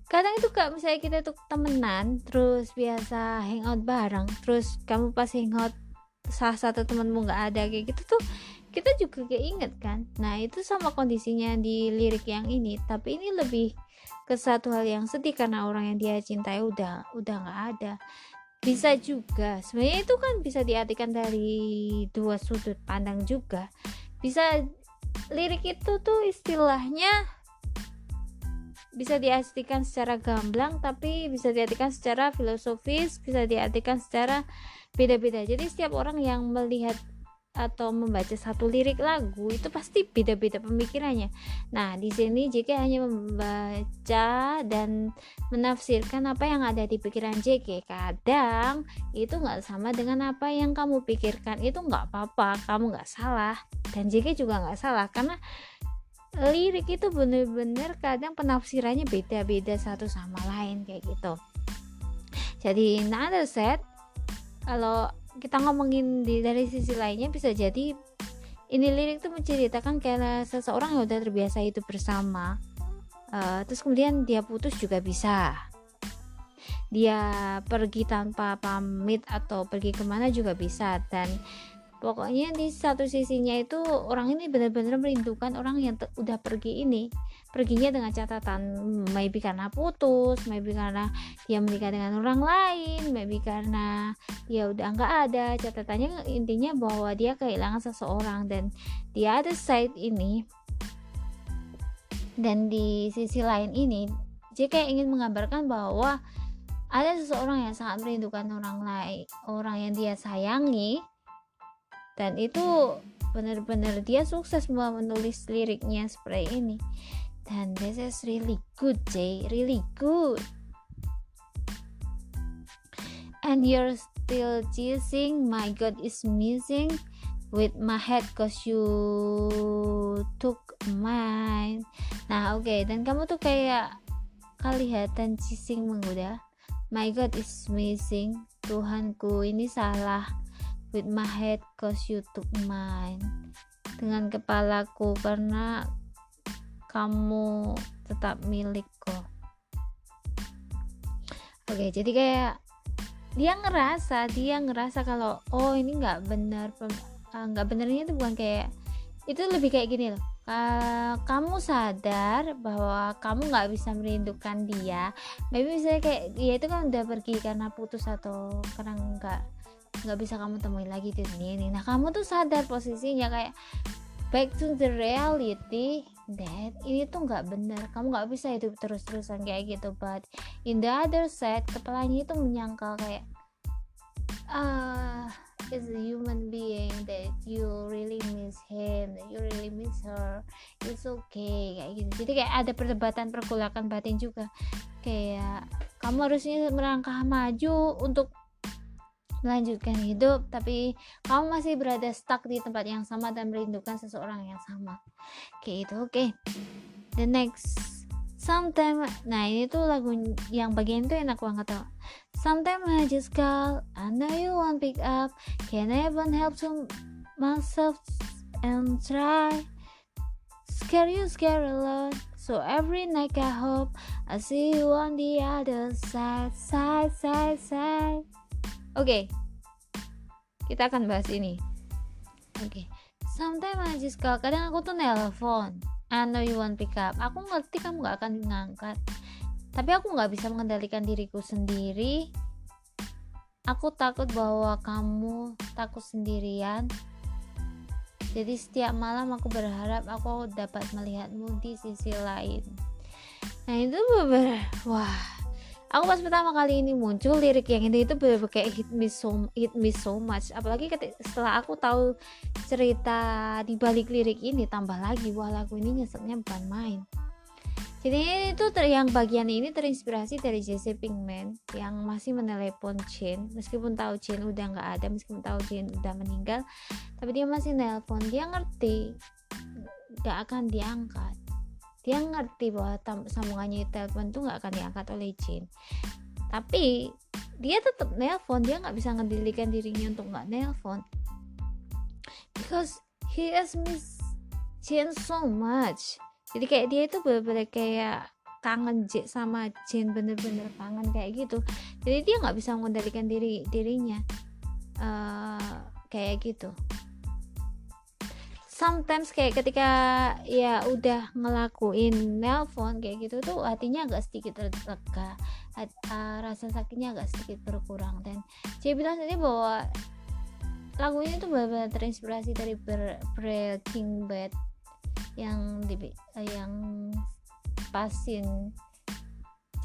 Kadang itu kak, misalnya kita tuh temenan terus biasa hangout bareng, terus kamu pas hangout salah satu temanmu nggak ada kayak gitu tuh, kita juga keinget kan. Nah itu sama kondisinya di lirik yang ini, tapi ini lebih ke satu hal yang sedih karena orang yang dia cintai udah udah nggak ada. Bisa juga sebenarnya itu kan bisa diartikan dari dua sudut pandang juga. Bisa lirik itu tuh istilahnya bisa diartikan secara gamblang, tapi bisa diartikan secara filosofis, bisa diartikan secara beda-beda. Jadi setiap orang yang melihat atau membaca satu lirik lagu itu pasti beda-beda pemikirannya. Nah, di sini J K hanya membaca dan menafsirkan apa yang ada di pikiran J K. Kadang itu nggak sama dengan apa yang kamu pikirkan. Itu nggak apa-apa, kamu nggak salah dan J K juga nggak salah karena lirik itu benar-benar kadang penafsirannya beda-beda satu sama lain kayak gitu. Jadi another set, kalau kita ngomongin di, dari sisi lainnya bisa jadi ini lirik itu menceritakan kayak seseorang yang udah terbiasa hidup bersama, uh, terus kemudian dia putus juga bisa, dia pergi tanpa pamit atau pergi kemana juga bisa. Dan pokoknya di satu sisinya itu orang ini benar-benar merindukan orang yang te- udah pergi ini. Perginya dengan catatan maybe karena putus, maybe karena dia menikah dengan orang lain, maybe karena dia udah nggak ada. Catatannya intinya bahwa dia kehilangan seseorang. Dan di other side ini dan di sisi lain ini J K ingin menggambarkan bahwa ada seseorang yang sangat merindukan orang lain, orang yang dia sayangi, dan itu benar-benar dia sukses menulis liriknya seperti ini. Dan this is really good, Jay, really good. And you're still teasing, my God is missing with my head cause you took mine. Nah oke, okay. Dan kamu tuh kayak kelihatan teasing menggoda, my God is missing, Tuhanku ini salah, with my head cause you took mine, dengan kepalaku karena kamu tetap milikku. Oke, jadi kayak dia ngerasa dia ngerasa kalau oh ini nggak benar, nggak benernya itu bukan kayak itu, lebih kayak gini loh. Uh, kamu sadar bahwa kamu nggak bisa merindukan dia, tapi misalnya kayak dia itu kan udah pergi karena putus atau karena nggak nggak bisa kamu temui lagi di dunia ini. Nah kamu tuh sadar posisinya kayak back to the reality that ini tuh nggak benar, kamu nggak bisa hidup terus-terusan kayak gitu. But in the other side kepalanya itu menyangkal kayak ah uh, it's a human being that you really miss him, that you really miss her, it's okay kayak gitu. Jadi kayak ada perdebatan pergolakan batin juga, kayak kamu harusnya merangkak maju untuk melanjutkan hidup, tapi kamu masih berada stuck di tempat yang sama dan merindukan seseorang yang sama kayak itu. Oke, okay. The next, sometimes, nah ini tuh lagu yang bagian itu enak banget tau. Sometimes I just call, I know you won't pick up, can I even help to myself and try, scare you scare alone, so every night I hope I see you on the other side, side, side, side. Oke, okay. Kita akan bahas ini. Oke, okay. Sometimes I just call, kadang aku tuh nelpon, I know you won't pick up, aku ngerti kamu gak akan ngangkat, tapi aku gak bisa mengendalikan diriku sendiri, aku takut bahwa kamu takut sendirian. Jadi setiap malam aku berharap aku dapat melihatmu di sisi lain. Nah itu bener, wah, aku pas pertama kali ini muncul lirik yang ini itu bener-bener kayak hit me so, hit me so much. Apalagi setelah aku tahu cerita di balik lirik ini, tambah lagi wah lagu ini nyeseknya bukan main. Jadi itu ter, yang bagian ini terinspirasi dari Jesse Pinkman yang masih menelepon Jane, meskipun tahu Jane udah nggak ada, meskipun tahu Jane udah meninggal, tapi dia masih nelpon. Dia ngerti nggak akan diangkat, dia ngerti bahwa tam- sambungannya telepon tuh nggak akan diangkat oleh Jane. tapi dia tetap nelpon, dia nggak bisa ngedilikan dirinya untuk nggak nelpon, because he is miss Jane so much. Jadi kayak dia itu bener-bener kayak kangen J sama Jane, bener-bener kangen kayak gitu. Jadi dia nggak bisa mengendalikan diri dirinya uh, kayak gitu. Sometimes kayak ketika ya udah ngelakuin nelpon kayak gitu tuh hatinya agak sedikit lega, hat, uh, rasa sakitnya agak sedikit berkurang. Dan dia bilang sendiri bahwa lagu ini tuh benar-benar terinspirasi dari Breaking Bad yang di, uh, yang pasin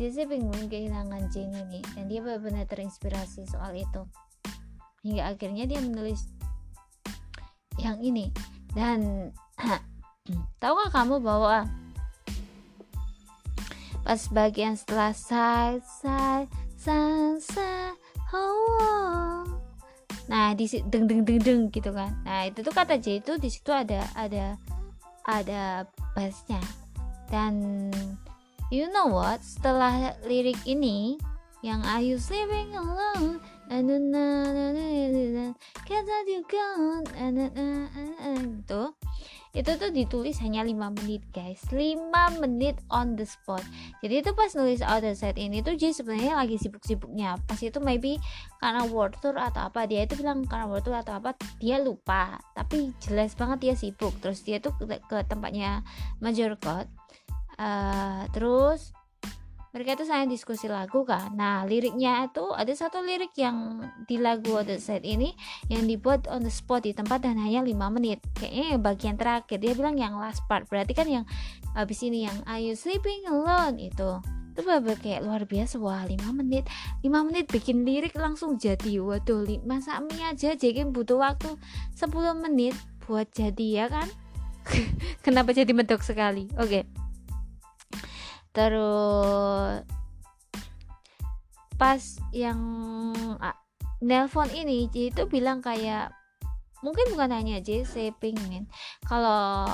Jesse Pinkman kehilangan Jane ini, dan dia benar-benar terinspirasi soal itu hingga akhirnya dia menulis yang ini. Dan tahukah kamu bahwa pas bagian setelah side side sunset oh, nah di deng deng deng deng gitu kan, nah itu tuh kata J itu di situ ada ada ada bassnya. Dan you know what, setelah lirik ini yang Are You Sleeping Alone, and then Can't Let You Go, and then tuh itu tuh ditulis hanya lima menit guys, lima menit on the spot. Jadi itu pas nulis Outer Side ini tuh J sebenarnya lagi sibuk-sibuknya. Pas itu maybe karena world tour atau apa, dia itu bilang karena world tour atau apa dia lupa, tapi jelas banget dia sibuk. Terus dia tuh ke, ke tempatnya Major Cut, uh, terus mereka itu saya diskusi lagu kan. Nah liriknya itu ada satu lirik yang di lagu Other Side ini yang dibuat on the spot di tempat dan hanya lima menit. Kayaknya bagian terakhir dia bilang yang last part, berarti kan yang habis ini yang Are You Sleeping Alone itu itu bener-bener kayak luar biasa. Wah lima menit, lima menit bikin lirik langsung jadi. Waduh masa mie aja J K butuh waktu sepuluh menit buat jadi ya kan. Kenapa jadi medok sekali. Oke okay. Terus pas yang ah, nelpon ini J itu bilang kayak mungkin bukan hanya Jesse Pinkman, kalau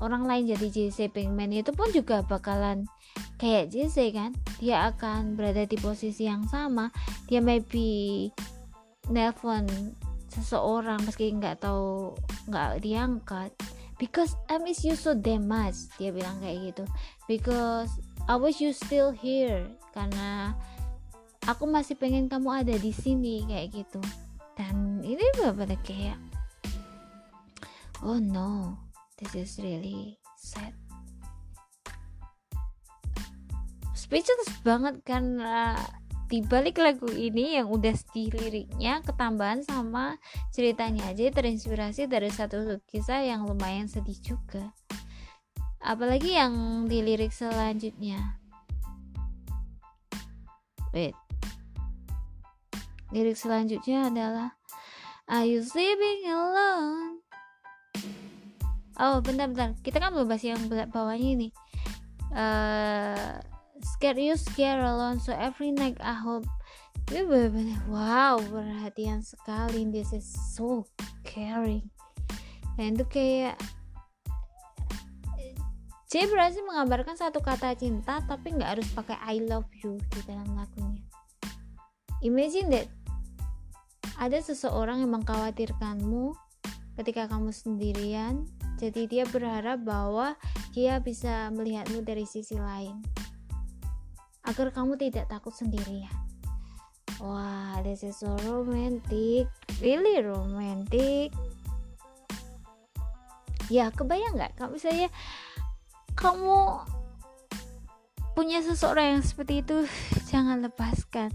orang lain jadi Jesse Pinkman itu pun juga bakalan kayak Jesse kan, dia akan berada di posisi yang sama. Dia maybe nelpon seseorang meski nggak tahu nggak diangkat, because I miss you so damn much, dia bilang kayak gitu, because I wish you still here, karena aku masih pengen kamu ada di sini kayak gitu. Dan ini bener-bener kayak oh no, this is really sad, speechless banget karena di balik lagu ini yang udah sedih liriknya ketambahan sama ceritanya aja terinspirasi dari satu kisah yang lumayan sedih juga. Apalagi yang di lirik selanjutnya. Wait. Lirik selanjutnya adalah Are You Sleeping Alone? Oh, bentar-bentar. Kita kan belum bahas yang bawahnya ini. Uh, Scared you scared alone so every night I hope. Ini bener-bener wow, perhatian sekali. This is so caring. Dan itu kayak J berhasil menggambarkan satu kata cinta tapi gak harus pakai I love you di dalam lagunya. Imagine that ada seseorang yang mengkhawatirkanmu ketika kamu sendirian, jadi dia berharap bahwa dia bisa melihatmu dari sisi lain agar kamu tidak takut sendirian. Wah, this is so romantic, really romantic. Ya, kebayang nggak kalau misalnya kamu punya seseorang yang seperti itu, jangan lepaskan.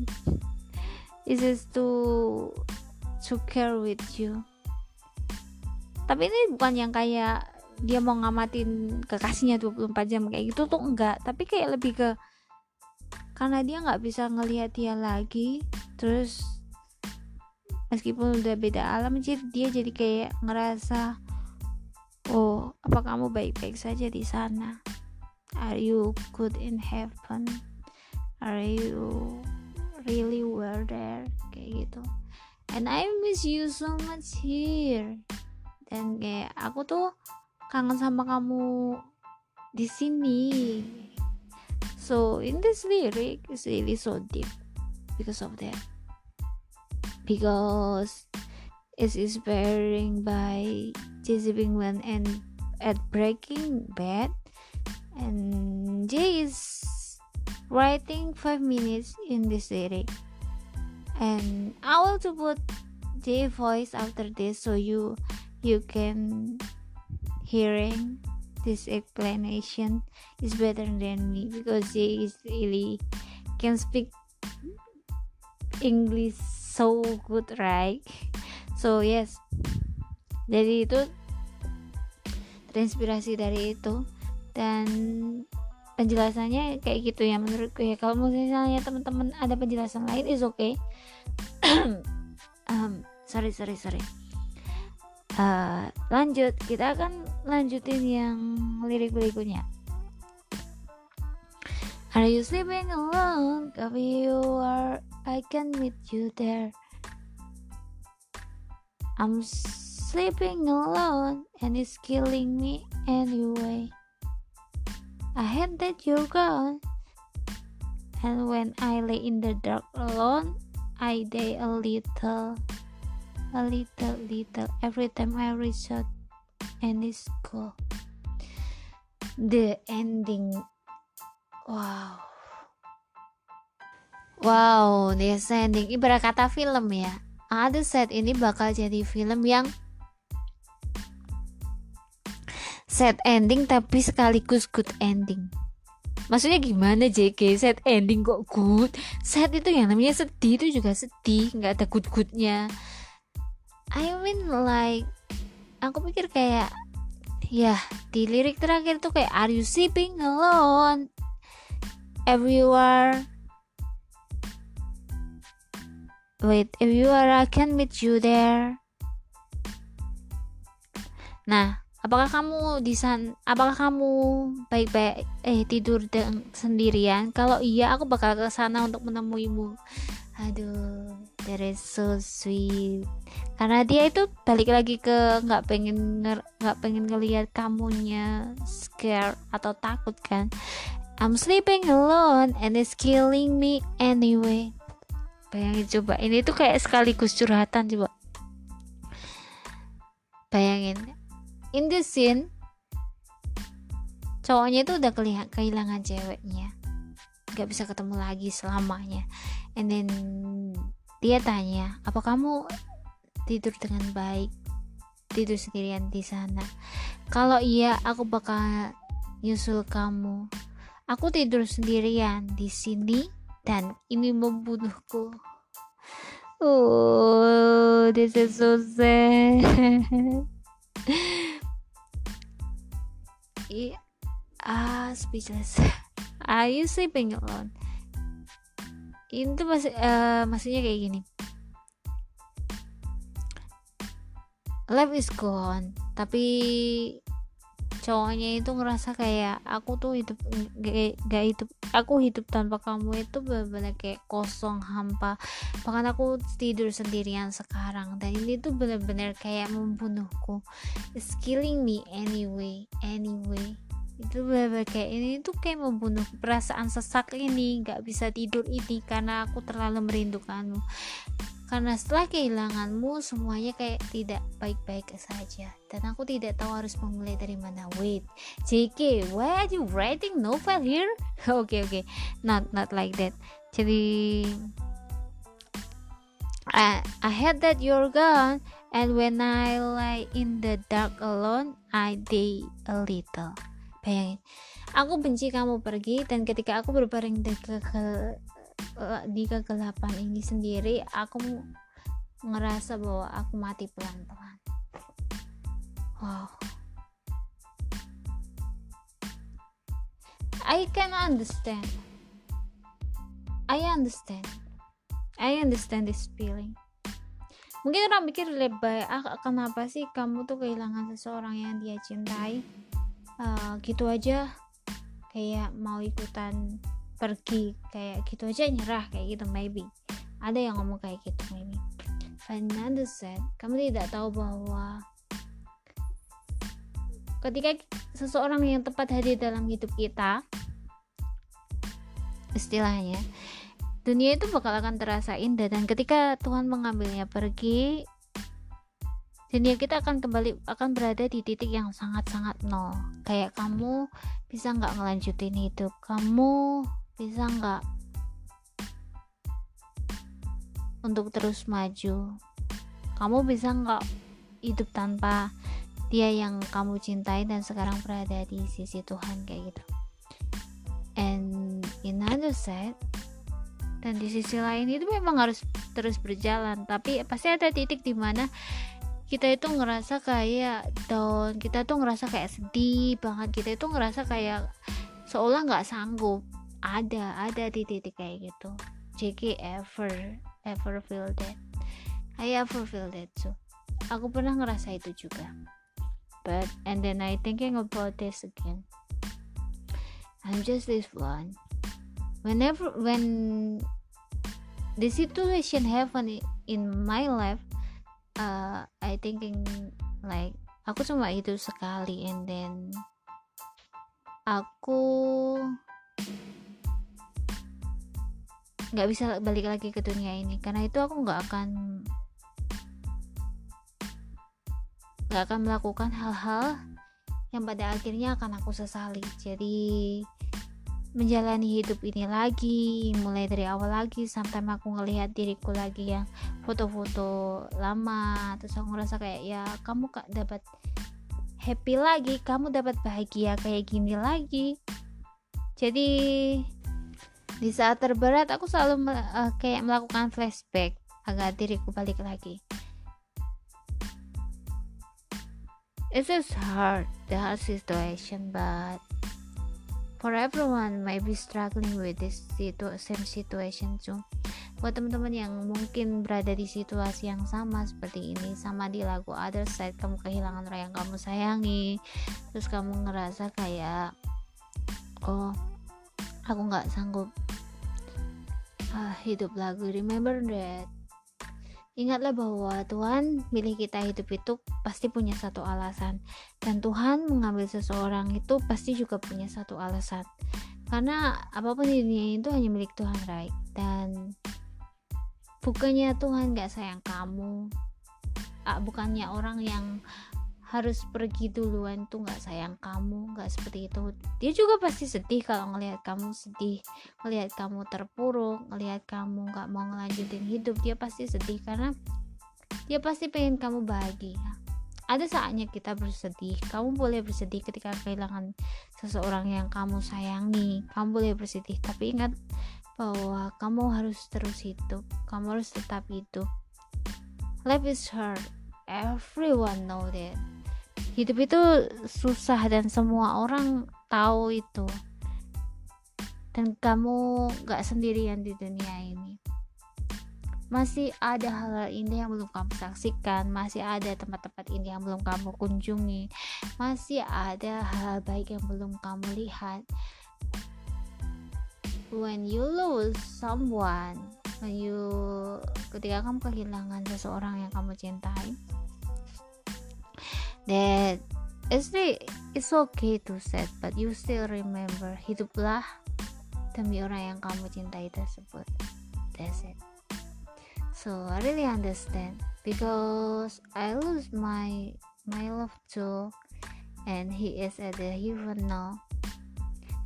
This is too to care with you. Tapi ini bukan yang kayak dia mau ngamatin kekasihnya dua puluh empat jam kayak gitu tuh enggak, tapi kayak lebih ke karena dia nggak bisa ngelihat dia lagi, terus meskipun udah beda alam, dia jadi kayak ngerasa, oh apa kamu baik-baik saja di sana? Are you good in heaven? Are you really well there? Kayak gitu. And I miss you so much here. Dan kayak aku tuh kangen sama kamu di sini. So in this lyric is really so deep. because of that, because it's inspiring by Jesse Pinkman and at Breaking Bad, and Jay is writing five minutes in this series, and I want to put Jay voice after this so you you can hearing this explanation is better than me, because Jay is really can speak English so good, right? So yes, dari itu terinspirasi dari itu, dan penjelasannya kayak gitu ya menurutku ya. Kalau misalnya teman-teman ada penjelasan lain is okay. um, sorry sorry sorry uh, lanjut, kita akan lanjutin yang lirik berikutnya. Are you sleeping alone? If you are, I can meet you there. I'm sleeping alone and it's killing me anyway. I hate that you're gone, and when I lay in the dark alone, I die a little, a little, little every time I reach out, and it's cool. The ending, wow, wow, this ending ibarat kata film ya. Ada set ini bakal jadi film yang sad ending tapi sekaligus good ending. Maksudnya gimana J K? Sad ending kok good? Sad itu yang namanya sedih itu juga sedih, gak ada good-goodnya. I mean like, aku pikir kayak ya di lirik terakhir tuh kayak are you sleeping alone? Everywhere Wait, everywhere I can meet you there. Nah, apakah kamu disan? Apakah kamu baik-baik eh tidur de- sendirian? Kalau iya, aku bakal ke sana untuk menemuimu. Aduh, that is so sweet. Karena dia itu balik lagi ke nggak pengen nggak pengen ngelihat kamunya scared atau takut kan? I'm sleeping alone and it's killing me anyway. Bayangin coba, ini tuh kayak sekaligus curhatan coba. Bayangin. In this scene, cowoknya itu udah kelihat kehilangan ceweknya, gak bisa ketemu lagi selamanya. And then dia tanya, apa kamu tidur dengan baik, tidur sendirian di sana? Kalau iya, aku bakal nyusul kamu. Aku tidur sendirian di sini dan ini membunuhku. Oh, this is so sad. I, ah speechless. Are you sleeping alone? Itu mas, uh, maksudnya kayak gini. Life is gone, tapi cowoknya itu ngerasa kayak aku tuh hidup gak, gak hidup, aku hidup tanpa kamu itu benar-benar kayak kosong, hampa. Bahkan aku tidur sendirian sekarang dan ini tuh benar-benar kayak membunuhku. It's killing me anyway, anyway. Itu benar-benar kayak ini tuh kayak membunuh, perasaan sesak ini, gak bisa tidur ini karena aku terlalu merindukanmu. Karena setelah kehilanganmu semuanya kayak tidak baik-baik saja dan aku tidak tahu harus memulai dari mana. Wait, J K, why are you writing novel here? Oke, oke, not not like that. Jadi I, I hate that you're gone, and when I lie in the dark alone, I die a little. Bayangin, aku benci kamu pergi dan ketika aku berbaring di ke di kegelapan ini sendiri, aku ngerasa bahwa aku mati pelan-pelan. Wow, I can understand I understand I understand this feeling. Mungkin orang mikir lebay, ah, kenapa sih kamu tuh kehilangan seseorang yang dia cintai, uh, gitu aja kayak mau ikutan pergi, kayak gitu aja nyerah kayak gitu. Maybe ada yang ngomong kayak gitu, maybe another said, kamu tidak tahu bahwa ketika seseorang yang tepat hadir dalam hidup kita, istilahnya dunia itu bakal akan terasa indah, dan ketika Tuhan mengambilnya pergi, dunia kita akan kembali akan berada di titik yang sangat-sangat nol. Kayak kamu bisa nggak ngelanjutin hidup, kamu bisa nggak untuk terus maju, kamu bisa nggak hidup tanpa dia yang kamu cintai dan sekarang berada di sisi Tuhan, kayak gitu. And in another side, dan di sisi lain, itu memang harus terus berjalan, tapi pasti ada titik di mana kita itu ngerasa kayak down, kita tuh ngerasa kayak sedih banget, kita itu ngerasa kayak seolah nggak sanggup. Ada ada di titik kayak gitu. J K ever ever feel that, I ever feel that too. Aku pernah ngerasa itu juga, but and then I thinking about this again, I'm just this one. Whenever when the situation happen in my life, Uh, I thinking like aku cuma hidup sekali, and then aku nggak bisa balik lagi ke dunia ini, karena itu aku nggak akan nggak akan melakukan hal-hal yang pada akhirnya akan aku sesali. Jadi menjalani hidup ini lagi, mulai dari awal lagi. Sampai aku ngelihat diriku lagi yang foto-foto lama, terus aku ngerasa kayak ya kamu kak dapat happy lagi, kamu dapat bahagia kayak gini lagi. Jadi di saat terberat aku selalu uh, kayak melakukan flashback agar diriku balik lagi. It's just hard, the hard situation, but for everyone might be struggling with this situ- same situation too. Buat teman-teman yang mungkin berada di situasi yang sama seperti ini, sama di lagu Other Side, kamu kehilangan orang yang kamu sayangi, terus kamu ngerasa kayak oh aku nggak sanggup ah, hidup lagi. Remember that, ingatlah bahwa Tuhan milih kita hidup itu pasti punya satu alasan, dan Tuhan mengambil seseorang itu pasti juga punya satu alasan, karena apapun di dunia itu hanya milik Tuhan, right? Dan bukannya Tuhan gak sayang kamu, ah, bukannya orang yang harus pergi duluan tuh gak sayang kamu, gak seperti itu. Dia juga pasti sedih kalau ngelihat kamu sedih, ngelihat kamu terpuruk, ngelihat kamu gak mau ngelanjutin hidup. Dia pasti sedih karena dia pasti pengen kamu bahagia. Ada saatnya kita bersedih. Kamu boleh bersedih ketika kehilangan seseorang yang kamu sayangi, kamu boleh bersedih, tapi ingat bahwa kamu harus terus hidup, kamu harus tetap hidup. Life is hard, everyone know that. Hidup itu susah dan semua orang tahu itu, dan kamu gak sendirian di dunia ini. Masih ada hal-hal indah yang belum kamu saksikan, masih ada tempat-tempat indah yang belum kamu kunjungi, masih ada hal baik yang belum kamu lihat. When you lose someone, when you ketika kamu kehilangan seseorang yang kamu cintai, that it's it's okay to sad, but you still remember, hiduplah demi orang yang kamu cintai tersebut. That's it. So I really understand, because I lose my my love too, and he is at the heaven now.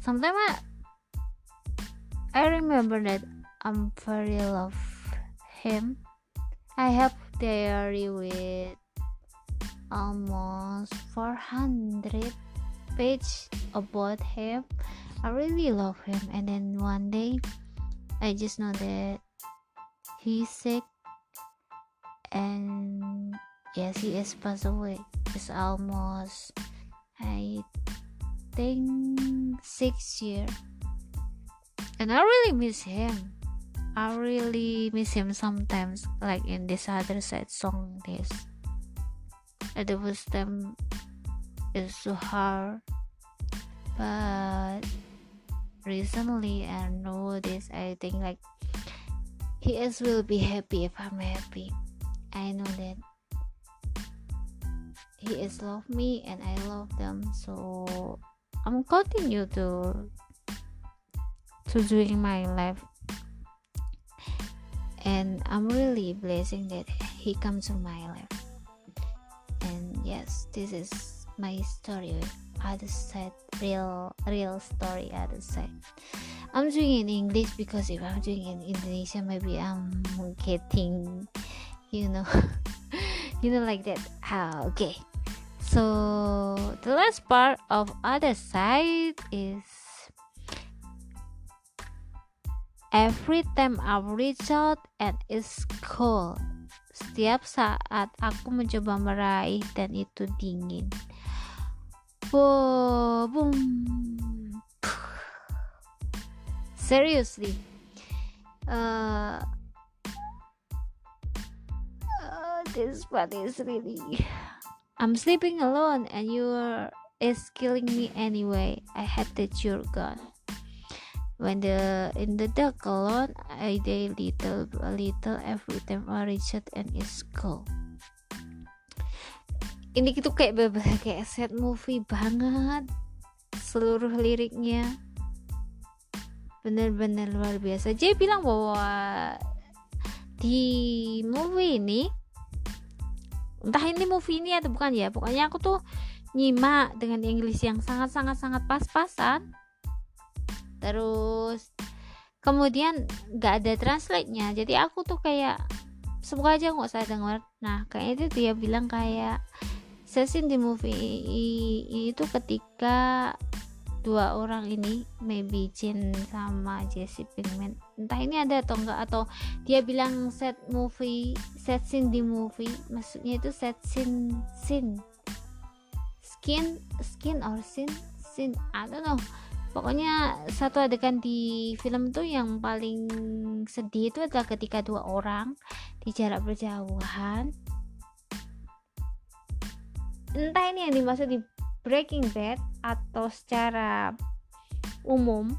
Sometimes I, I remember that I'm very love him. I have diary with almost four hundred pages about him. I really love him, and then one day I just know that he's sick, and yes, he is passed away. It's almost, I think, six years, and I really miss him. I really miss him sometimes, like in this Other Side song. This at the first time is so hard, but recently I know this. I think like, he is will be happy if I'm happy. I know that he is love me and I love them. So I'm continue to to doing my life. and I'm really blessing that he comes to my life. And yes, this is my story, other side, real real story, other side. I'm doing in English because if I'm doing in Indonesia, maybe I'm getting, you know, you know, like that. Ah, okay. So the last part of other side is, every time I reach out and it's cold. Setiap saat aku mencoba meraih dan itu dingin. Wow, boom. Seriously, uh, uh, this part is really. I'm sleeping alone, and you're is killing me anyway. I hate that you're gone. When the in the dark alone, I day little a little every time I reach out and it's cold. Ini gitu kayak beberapa kayak sad movie banget. Seluruh liriknya benar-benar luar biasa. Dia bilang bahwa di movie ini, entah ini movie ini atau bukan ya, pokoknya aku tuh nyimak dengan Inggris yang sangat-sangat-sangat pas-pasan. Terus kemudian gak ada translate-nya, jadi aku tuh kayak semoga aja gak usah denger. Nah kayaknya itu dia bilang kayak scene di movie itu ketika dua orang ini, maybe Jane sama Jesse Pinkman, entah ini ada atau enggak, atau dia bilang set movie, set scene di movie, maksudnya itu set scene scene skin skin or scene scene, I don't know. Pokoknya satu adegan di film tuh yang paling sedih itu adalah ketika dua orang di jarak berjauhan. Entah ini yang dimaksud di Breaking Bad atau secara umum,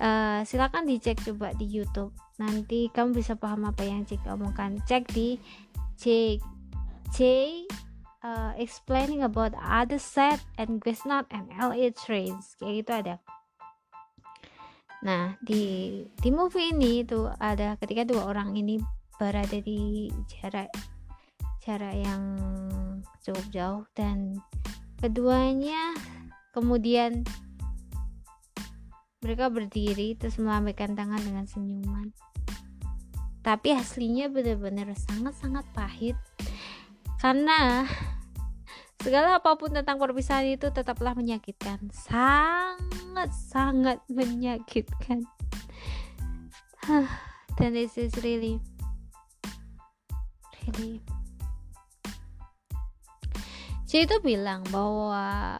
uh, silakan dicek coba di YouTube. Nanti kamu bisa paham apa yang Jika omongkan. Cek di J J uh, explaining about other set and Guestnut and L A trains. Kayak gitu ada. Nah, di di movie ini tuh ada ketika dua orang ini berada di jarak jarak yang cukup jauh dan keduanya kemudian mereka berdiri terus melambaikan tangan dengan senyuman, tapi aslinya benar-benar sangat-sangat pahit karena segala apapun tentang perpisahan itu tetaplah menyakitkan, sangat-sangat menyakitkan. Dan this is really really Jay itu bilang bahwa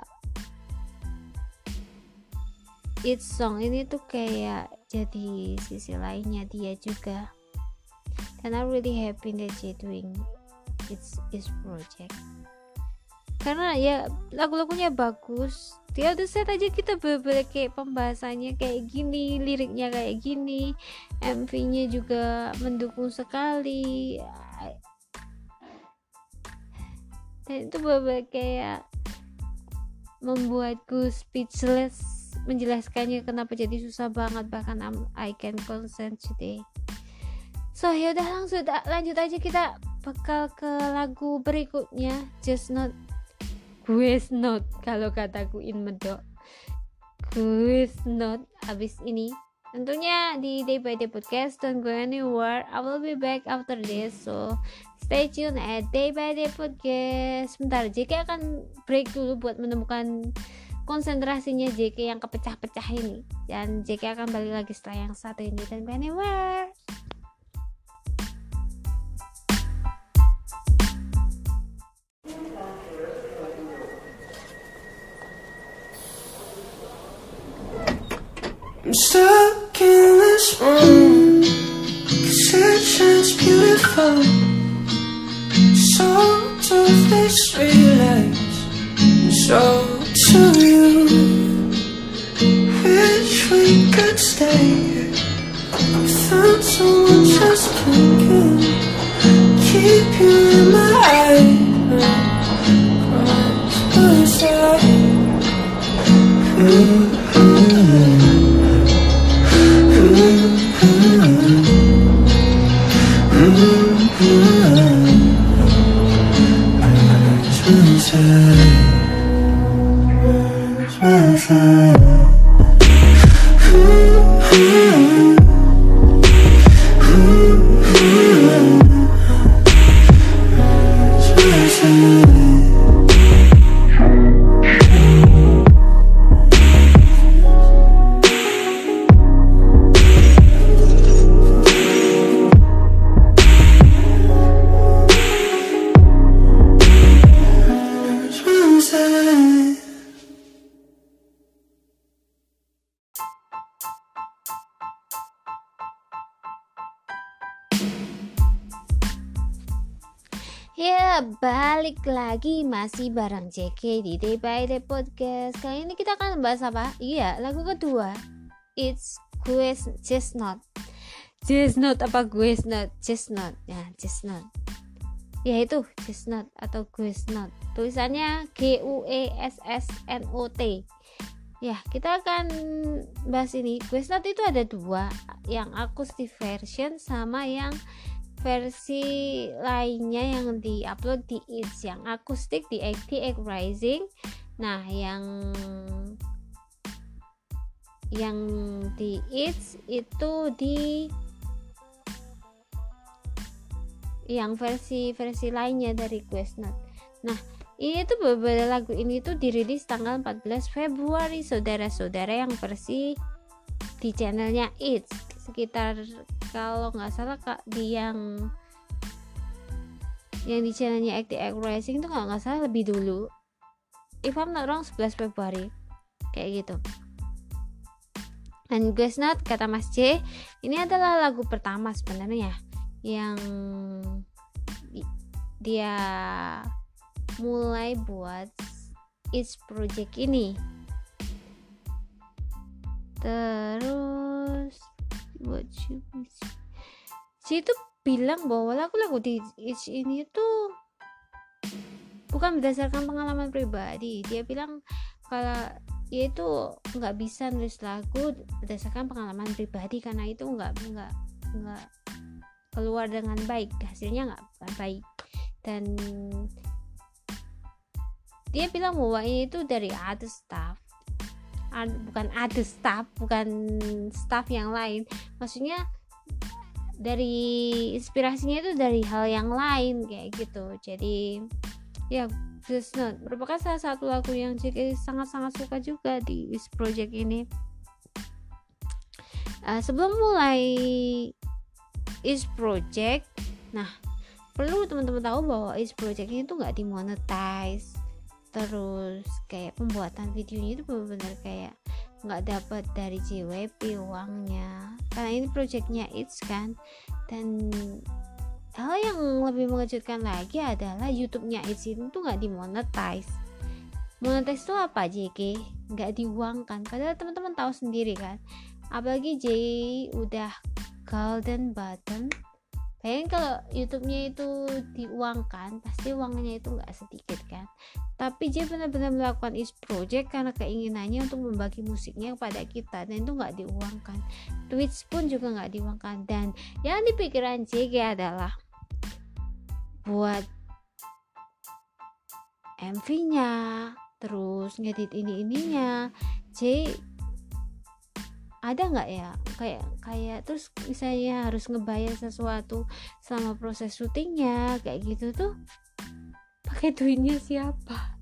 each song ini tuh kayak jadi sisi lainnya dia juga. And I'm really happy that Jay doing its its project. Karena ya lagu-lagunya bagus. Dia udah set aja kita beberapa kayak pembahasannya kayak gini, liriknya kayak gini, M V-nya juga mendukung sekali. Dan itu beberapa kayak membuatku speechless menjelaskannya kenapa jadi susah banget, bahkan I'm, I can consent today. So yaudah langsung lanjut aja kita bakal ke lagu berikutnya, just not guest note kalau kataku in medok guest note. Abis ini tentunya di Day by Day podcast, don't go anywhere, I will be back after this, so stay tune at Day by Day podcast. Sebentar, J K akan break dulu buat menemukan konsentrasinya J K yang kepecah-pecah ini. Dan J K akan balik lagi setelah yang satu ini. Dan don't go anywhere. I'm stuck in this room, 'cause it sounds beautiful. Sort of this realize, and so to you. Wish we could stay here without someone just thinking. Keep you in my eyes, close to us. Balik lagi masih bareng J K di Day by Day Podcast. Kali ini kita akan bahas apa? Iya, lagu kedua. It's Guess Just Not. Just Not apa Guess Not? Just Not. Ya, Just Not. Ya itu, Just Not atau Guess Not. Tulisannya G U E S S N O T. Ya, kita akan bahas ini. Guess Not itu ada dua, yang acoustic version sama yang versi lainnya yang diupload di eaJ, yang akustik di eighty-eight rising. Nah, yang yang di eaJ itu di yang versi-versi lainnya dari Quest Note. Nah, ini tuh beberapa lagu ini tuh dirilis tanggal empat belas Februari, saudara-saudara, yang versi di channelnya eaJ. Sekitar kalau nggak salah kak di yang yang di channelnya eighty-eight rising itu kalau nggak salah lebih dulu, if I'm not wrong sebelas Februari kayak gitu. And Guess Not kata Mas J ini adalah lagu pertama sebenarnya yang dia mulai buat eaJ project ini. Terus buat si itu bilang bahwa lagu-lagu di eaJ ini tuh bukan berdasarkan pengalaman pribadi. Dia bilang kalau dia itu nggak bisa nulis lagu berdasarkan pengalaman pribadi karena itu nggak nggak nggak keluar dengan baik, hasilnya nggak baik. Dan dia bilang bahwa ini itu dari other staff. Bukan ada staff, bukan staff yang lain. Maksudnya dari inspirasinya itu dari hal yang lain kayak gitu. Jadi ya, Just Not merupakan salah satu lagu yang J K sangat-sangat suka juga di eaJ project ini. Uh, sebelum mulai eaJ project, nah perlu teman-teman tahu bahwa eaJ project ini tuh nggak dimonetize. Terus kayak pembuatan videonya itu benar-benar kayak nggak dapat dari J Y P uangnya karena ini projectnya eaJ kan. Dan hal yang lebih mengejutkan lagi adalah YouTube-nya eaJ itu nggak dimonetize. Monetize itu apa J K? Nggak diuangkan, padahal teman-teman tahu sendiri kan, apalagi J udah golden button. Bayangin kalau YouTube-nya itu diuangkan, pasti uangnya itu nggak sedikit kan. Tapi J benar-benar melakukan eaJ project karena keinginannya untuk membagi musiknya kepada kita, dan itu nggak diuangkan. Twitch pun juga nggak diuangkan. Dan yang di pikiran J K adalah buat M V-nya, terus ngedit ini-ininya. J ada nggak ya kayak kayak terus misalnya harus ngebayar sesuatu selama proses syutingnya kayak gitu tuh pakai duitnya siapa?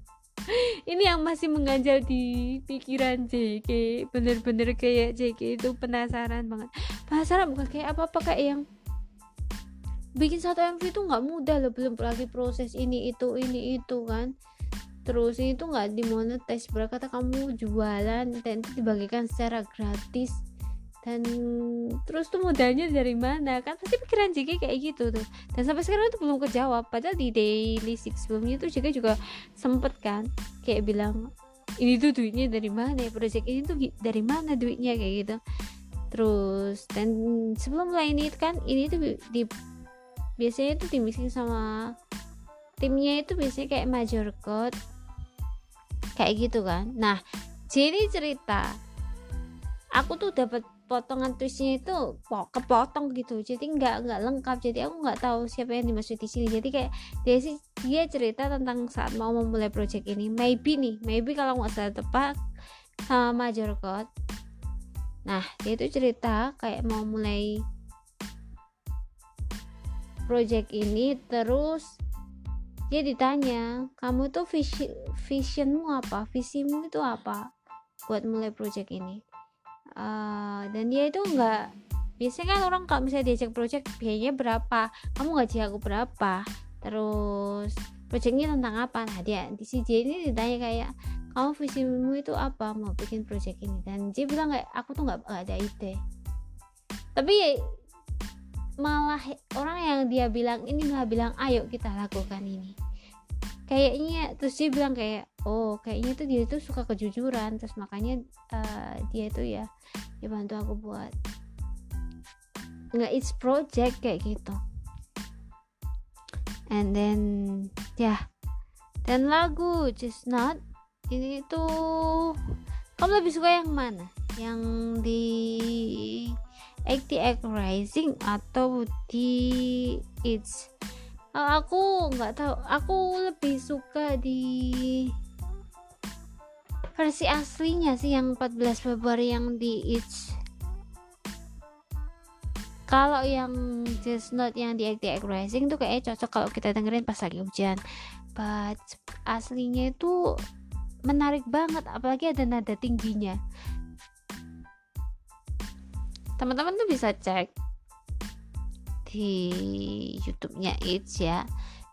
Ini yang masih mengganjal di pikiran J K. Bener-bener kayak J K itu penasaran banget. Penasaran bukan kayak apa-apa, kayak yang bikin satu M V itu nggak mudah loh, belum lagi proses ini itu ini itu kan. Terus ini tuh nggak dimonetize, berkata kamu jualan dan itu dibagikan secara gratis, dan terus tuh modalnya dari mana kan, pasti pikiran Jiki kayak gitu tuh. Dan sampai sekarang tuh belum kejawab, padahal di day six sebelumnya tuh Jiki juga sempet kan kayak bilang ini tuh duitnya dari mana ya, project ini tuh dari mana duitnya kayak gitu. Terus dan sebelum lain itu kan ini tuh di biasanya tuh di mixing sama timnya itu biasanya kayak Major Cut kayak gitu kan. Nah, Jane cerita aku tuh dapat potongan twistnya itu kepotong gitu, jadi nggak nggak lengkap, jadi aku nggak tahu siapa yang dimaksud di sini. Jadi kayak dia sih dia cerita tentang saat mau memulai project ini, maybe nih maybe kalau nggak salah tepat sama Major Cut. Nah, dia itu cerita kayak mau mulai project ini, terus Dia ditanya, kamu tuh visi, visionmu apa? Visimu itu apa buat mulai project ini? Uh, dan dia itu nggak, biasanya kan orang kalau misalnya diajak project biayanya berapa, kamu gaji aku berapa, terus projectnya tentang apa? Nah dia di si J ini ditanya kayak, kamu visimu itu apa mau bikin project ini? Dan J bilang kayak, aku tuh nggak ada ide. Tapi ya, malah orang yang dia bilang ini malah bilang ayo kita lakukan ini kayaknya. Terus dia bilang kayak, oh kayaknya tuh dia tuh suka kejujuran, terus makanya uh, dia tuh ya dia bantu aku buat nggak it's project kayak gitu. And then ya yeah. Dan lagu Just Not ini tuh kamu lebih suka yang mana, yang di eighty-eight rising atau di It's? Uh, aku nggak tahu, aku lebih suka di versi aslinya sih, yang empat belas Februari yang di It's. Kalau yang Just Not yang di eighty-eight rising tuh kayaknya cocok kalau kita dengerin pas lagi hujan, but aslinya itu menarik banget, apalagi ada nada tingginya. Teman-teman tuh bisa cek di YouTube-nya eaJ ya,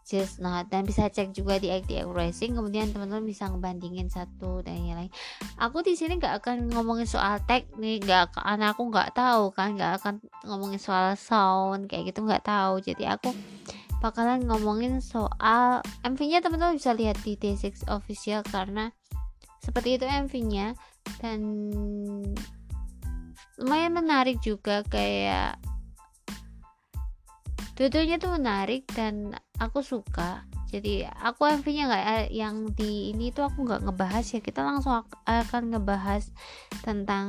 Just Not, dan bisa cek juga di eighty-eight rising. Kemudian teman-teman bisa ngebandingin satu dan yang lain. Aku di sini nggak akan ngomongin soal teknik, nggak, karena aku nggak tahu kan, nggak akan ngomongin soal sound kayak gitu, nggak tahu. Jadi aku bakalan ngomongin soal M V-nya. Teman-teman bisa lihat di day six official karena seperti itu M V-nya, dan lumayan menarik juga, kayak dua-duanya tuh menarik dan aku suka. Jadi aku M V-nya nggak, yang di ini tuh aku nggak ngebahas ya, kita langsung akan ngebahas tentang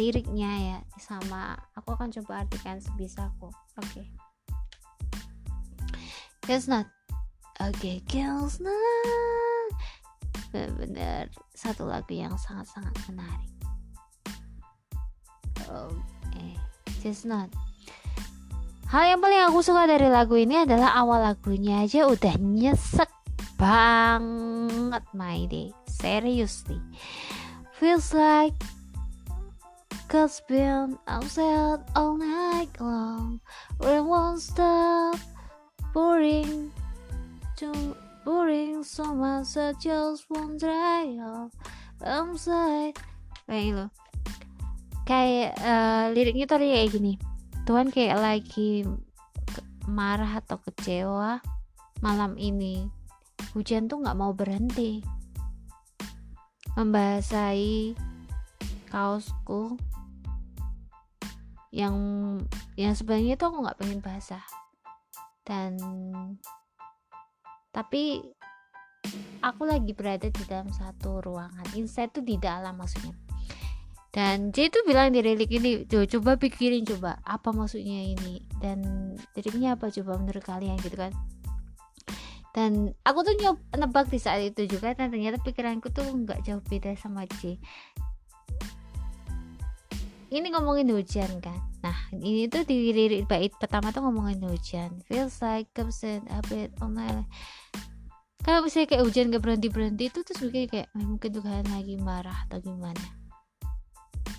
liriknya ya, sama aku akan coba artikan sebisaku. Oke, okay. Girls Not, oke okay, Girls Not, benar-benar satu lagu yang sangat-sangat menarik. Okay. Just Not. Hal yang paling aku suka dari lagu ini adalah awal lagunya aja udah nyesek banget my day. Seriously, feels like cause been outside all night long, rain won't stop pouring, too pouring so much I just won't dry off outside. Baik lo. Kayak uh, liriknya tuh kayak gini, Tuhan kayak lagi ke- marah atau kecewa malam ini, hujan tuh gak mau berhenti membasahi kaosku yang yang sebenarnya tuh aku gak pengen basah, dan tapi aku lagi berada di dalam satu ruangan, inside tuh di dalam maksudnya. Dan J itu bilang di lirik ini, coba pikirin coba apa maksudnya ini, dan liriknya apa coba menurut kalian gitu kan. Dan aku tuh nyob nebak di saat itu juga, dan ternyata pikiranku tuh nggak jauh beda sama J. Ini ngomongin hujan kan. Nah ini tuh di lirik bait pertama tuh ngomongin hujan, feels like comes in a bit on my. Kalau misalnya kayak hujan gak berhenti berhenti itu terus mungkin kayak mungkin Tuhan lagi marah atau gimana.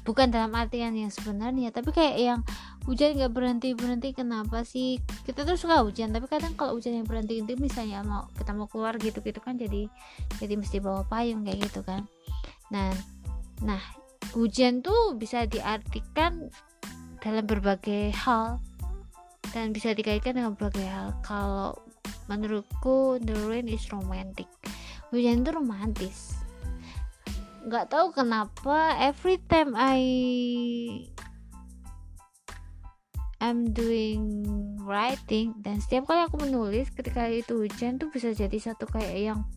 Bukan dalam artian yang sebenarnya, tapi kayak yang hujan gak berhenti-berhenti. Kenapa sih? Kita tuh suka hujan, tapi kadang kalau hujan yang berhenti itu misalnya mau, kita mau keluar gitu-gitu kan, jadi jadi mesti bawa payung kayak gitu kan. Nah, nah hujan tuh bisa diartikan dalam berbagai hal dan bisa dikaitkan dengan berbagai hal. Kalau menurutku the rain is romantic. Hujan itu romantis. Nggak tahu kenapa every time I I'm doing writing, dan setiap kali aku menulis ketika itu hujan tuh bisa jadi satu kayak yang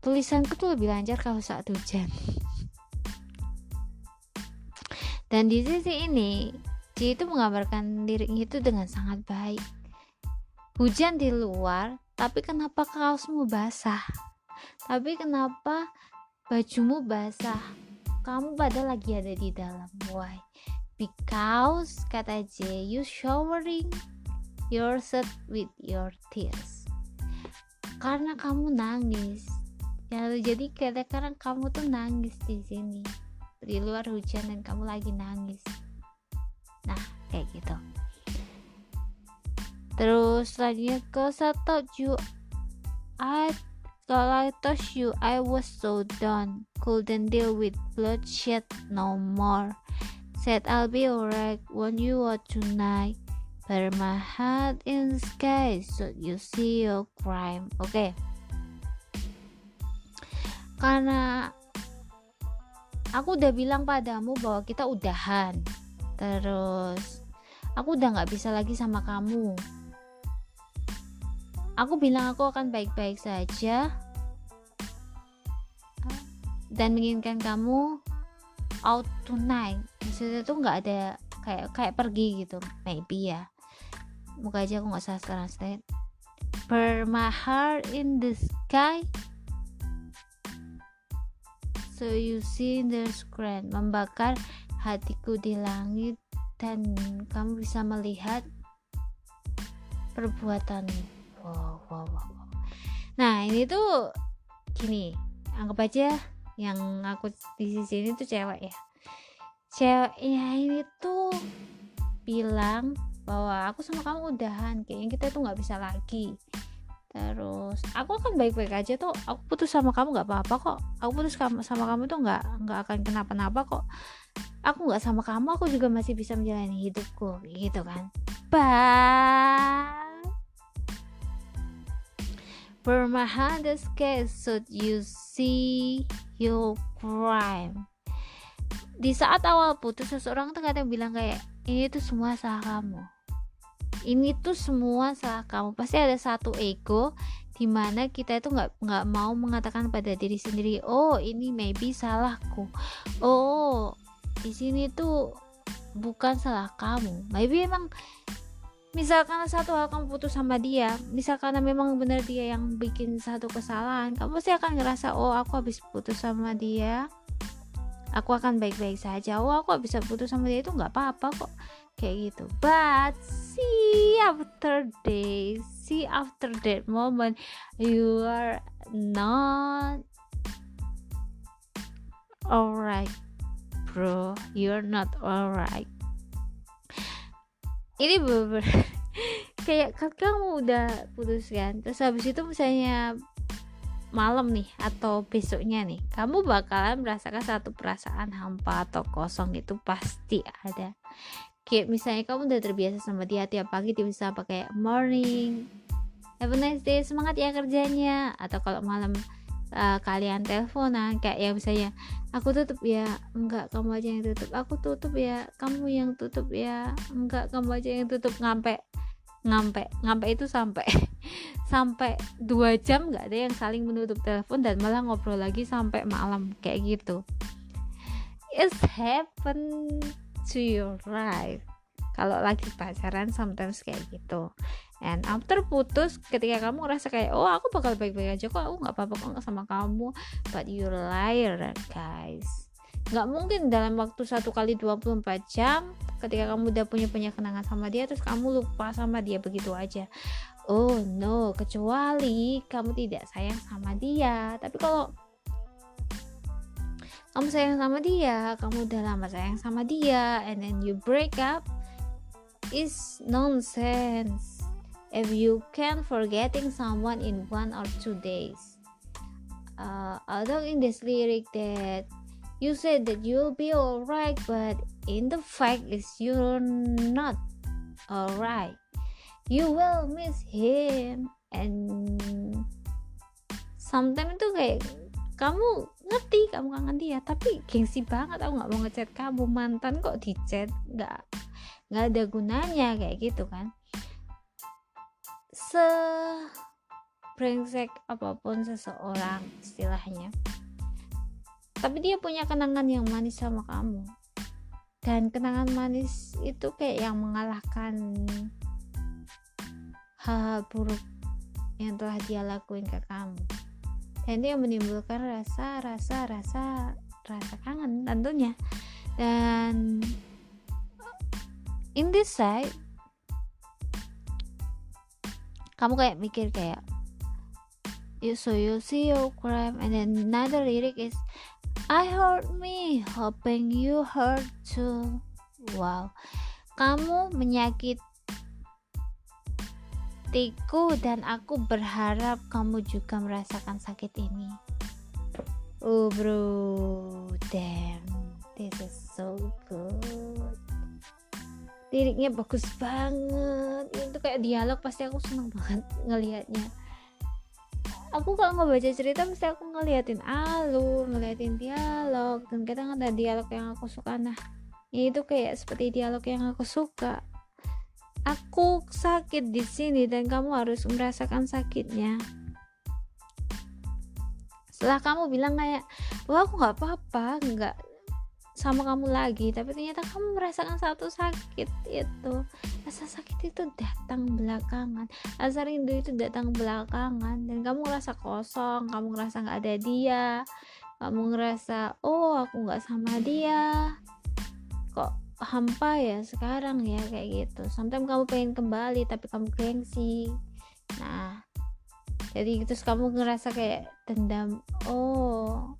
tulisanku tuh lebih lancar kalau saat hujan. Dan di sisi ini Ji itu menggambarkan liriknya itu dengan sangat baik. Hujan di luar, tapi kenapa kaosmu basah? Tapi kenapa bajumu basah, kamu pada lagi ada di dalam. Why? Because kata J, you showering yourself with your tears. karena kamu nangis. Ya, jadi kadang-kadang kamu tuh nangis di sini, di luar hujan dan kamu lagi nangis. Nah, kayak gitu. Terus selanjutnya ke Satoju. I Kalau I touched you, I was so done. Couldn't deal with bloodshed no more. Said I'll be alright when you are tonight. But my heart in the sky, so you see your crime. Oke. Okay. Karena aku udah bilang padamu bahwa kita udahan. Terus aku udah gak bisa lagi sama kamu. Aku bilang aku akan baik-baik saja dan menginginkan kamu out tonight. Maksudnya tuh nggak ada kayak kayak pergi gitu, maybe ya. Muka aja aku nggak salah translate. Per my heart in the sky, so you see the screen. Membakar hatiku di langit dan kamu bisa melihat perbuatanmu. Wow, wow, wow. Nah, ini tuh gini, anggap aja yang aku di sini tuh cewek ya. Ceweknya ini tuh bilang bahwa aku sama kamu udahan, kayaknya kita tuh nggak bisa lagi. Terus aku kan baik-baik aja tuh, aku putus sama kamu nggak apa-apa kok. Aku putus sama kamu tuh nggak nggak akan kenapa-napa kok. Aku nggak sama kamu, aku juga masih bisa menjalani hidupku, gitu kan. Bye. For my heart is scared, so you see your crime. Di saat awal putus, seseorang tuh kadang bilang kayak, ini tuh semua salah kamu. Ini tuh semua salah kamu. Pasti ada satu ego di mana kita itu nggak nggak mau mengatakan pada diri sendiri, oh ini maybe salahku. Oh di sini tuh bukan salah kamu. Maybe emang. Misalkan satu hal kamu putus sama dia, misalkan memang benar dia yang bikin satu kesalahan, kamu pasti akan ngerasa, oh aku habis putus sama dia, aku akan baik-baik saja. Oh aku habis putus sama dia itu nggak apa-apa kok, kayak gitu. But see after day, see after that moment, you are not alright, bro. You're not alright. Ini bener kayak kan kamu udah putus kan, terus habis itu misalnya malam nih atau besoknya nih, kamu bakalan merasakan satu perasaan hampa atau kosong, itu pasti ada. Kayak misalnya kamu udah terbiasa sama dia, tiap pagi dia bisa pakai morning, have a nice day, semangat ya kerjanya. Atau kalau malam uh, kalian teleponan kayak ya misalnya aku tutup ya, enggak kamu aja yang tutup, aku tutup ya, kamu yang tutup ya, enggak kamu aja yang tutup, ngampe ngampe ngampe itu sampai sampai dua jam enggak ada yang saling menutup telepon dan malah ngobrol lagi sampai malam, kayak gitu. It's happen to your life. Kalau lagi pacaran sometimes kayak gitu. And after putus, ketika kamu ngerasa kayak, oh aku bakal baik-baik aja kok, aku gak apa-apa kok sama kamu, but you're liar guys. Gak mungkin dalam waktu satu kali dua puluh empat jam ketika kamu udah punya punya kenangan sama dia terus kamu lupa sama dia begitu aja. Oh no, kecuali kamu tidak sayang sama dia. Tapi kalau kamu sayang sama dia, kamu udah lama sayang sama dia, and then you break up, it's nonsense if you can forgetting someone in one or two days. Uh, although in this lyric that you said that you'll be alright, but in the fact is you're not alright. You will miss him, and sometimes itu kayak kamu ngerti kamu kangen dia, tapi gengsi banget, aku nggak mau ngechat kamu, mantan kok di chat, nggak nggak ada gunanya kayak gitu kan. Se brengsek apapun seseorang istilahnya, tapi dia punya kenangan yang manis sama kamu, dan kenangan manis itu kayak yang mengalahkan hal-hal buruk yang telah dia lakuin ke kamu, dan itu yang menimbulkan rasa rasa rasa rasa kangen tentunya. Dan in this side kamu kayak mikir kayak so you see your crime. And then another lyric is I heard me, hoping you heard too. Wow, kamu menyakitiku dan aku berharap kamu juga merasakan sakit ini. Oh bro, damn, this is so good. Liriknya bagus banget. Itu kayak dialog, pasti aku seneng banget ngelihatnya. Aku kalau ngebaca cerita mesti aku ngeliatin alur, ngeliatin dialog, dan kadang ada dialog yang aku suka. Nah, itu kayak seperti dialog yang aku suka. Aku sakit di sini dan kamu harus merasakan sakitnya. Setelah kamu bilang kayak, wah aku gak apa-apa, gak sama kamu lagi, tapi ternyata kamu merasakan satu sakit itu. Rasa sakit itu datang belakangan, rasa rindu itu datang belakangan, dan kamu ngerasa kosong, kamu ngerasa gak ada dia, kamu ngerasa, oh aku gak sama dia, kok hampa ya sekarang ya, kayak gitu. Sometimes kamu pengen kembali, tapi kamu gengsi. Nah, jadi terus kamu ngerasa kayak dendam, oh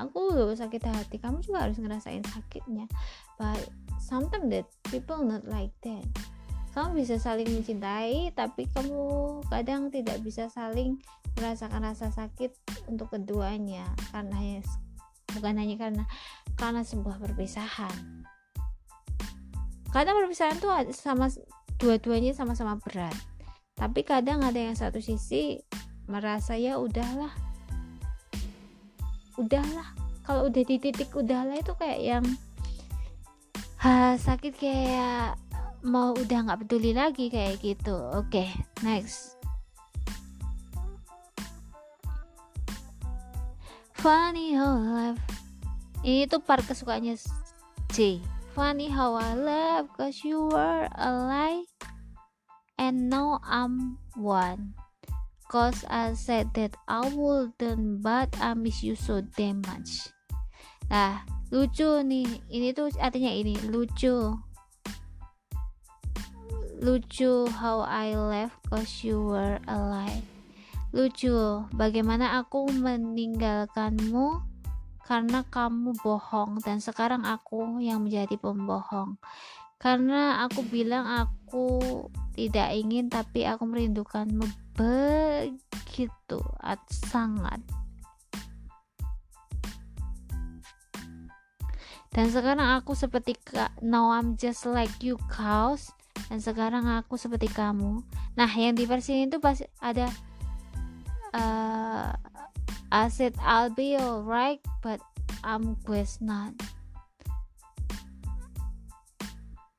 aku loh sakit hati, kamu juga harus ngerasain sakitnya. But sometimes that people not like that. Kamu bisa saling mencintai, tapi kamu kadang tidak bisa saling merasakan rasa sakit untuk keduanya, karena hanya, bukan hanya karena karena sebuah perpisahan. Kadang perpisahan tuh sama dua-duanya sama-sama berat, tapi kadang ada yang satu sisi merasa ya udahlah udahlah kalau udah di titik udahlah itu kayak yang ha, sakit kayak mau udah gak peduli lagi kayak gitu. Oke, okay, next. Funny how I love, ini tuh part kesukaannya J. Funny how I love cause you were a lie and now I'm one, cause I said that I wouldn't, but I miss you so damn much. Nah, lucu nih, ini tuh artinya ini, lucu. Lucu how I left cause you were a lie. Lucu, bagaimana aku meninggalkanmu karena kamu bohong, dan sekarang aku yang menjadi pembohong. Karena aku bilang aku tidak ingin, tapi aku merindukanmu begitu sangat. Dan sekarang aku seperti ka- now I'm just like you cows. Dan sekarang aku seperti kamu. Nah, yang di versi ini tuh pasti ada uh, I said I'll be alright, but I'm guess not.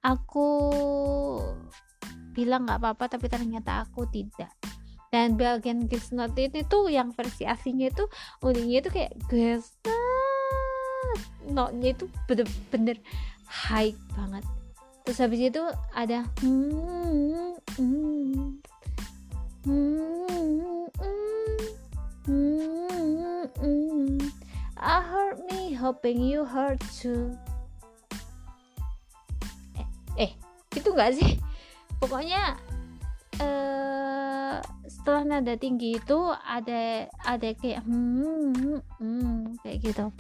Aku bilang gak apa-apa, tapi ternyata aku tidak. Dan bagian guess not itu tuh yang versi aslinya itu uniknya itu kayak guess not, notnya itu bener-bener high banget. Terus habis itu ada hmm hmm hmm hmm hmm I hurt me, hoping you hurt too. Eh, gitu gak sih? Pokoknya eh, setelah nada tinggi itu ada ada kayak hmm, hmm, hmm kayak gitu.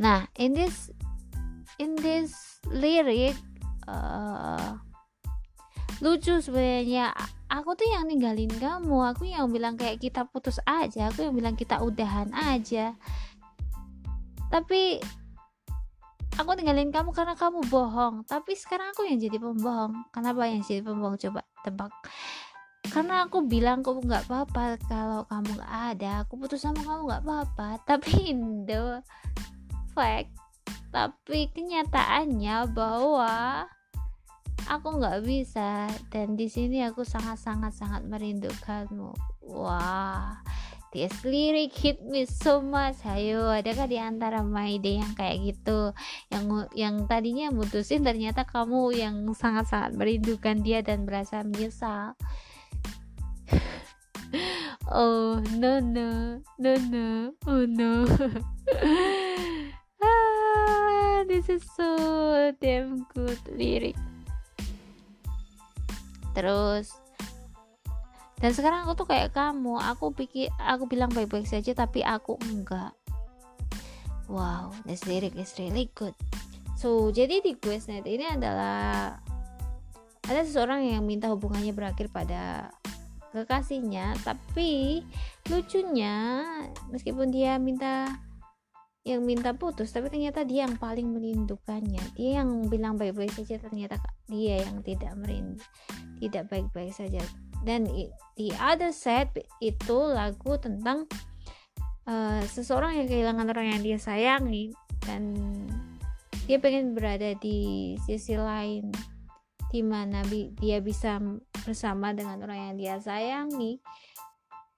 Nah, in this in this lyric uh, lucu sebenarnya. Aku tuh yang ninggalin kamu, aku yang bilang kayak kita putus aja, aku yang bilang kita udahan aja. Tapi aku tinggalin kamu karena kamu bohong, tapi sekarang aku yang jadi pembohong. Kenapa yang jadi pembohong? Coba tebak. Karena aku bilang aku nggak apa-apa kalau kamu nggak ada, aku putus sama kamu nggak apa-apa. Tapi indo fact, tapi kenyataannya bahwa aku nggak bisa, dan di sini aku sangat-sangat-sangat merindukanmu. Wah. This lyric hit me so much. Hayo, adakah di antara my day yang kayak gitu, yang yang tadinya mutusin ternyata kamu yang sangat-sangat merindukan dia dan merasa menyesal. Oh no no no no oh no. Ah, this is so damn good lyric. Terus Dan sekarang aku tuh kayak kamu, aku pikir aku bilang baik-baik saja tapi aku enggak. Wow, this lyric is really good. So, jadi di Quiznet ini adalah ada seseorang yang minta hubungannya berakhir pada kekasihnya, tapi lucunya meskipun dia minta yang minta putus, tapi ternyata dia yang paling merindukannya. Dia yang bilang baik-baik saja, ternyata dia yang tidak merindu, tidak baik-baik saja. Dan the other side itu lagu tentang uh, seseorang yang kehilangan orang yang dia sayangi dan dia pengen berada di sisi lain di mana bi- dia bisa bersama dengan orang yang dia sayangi.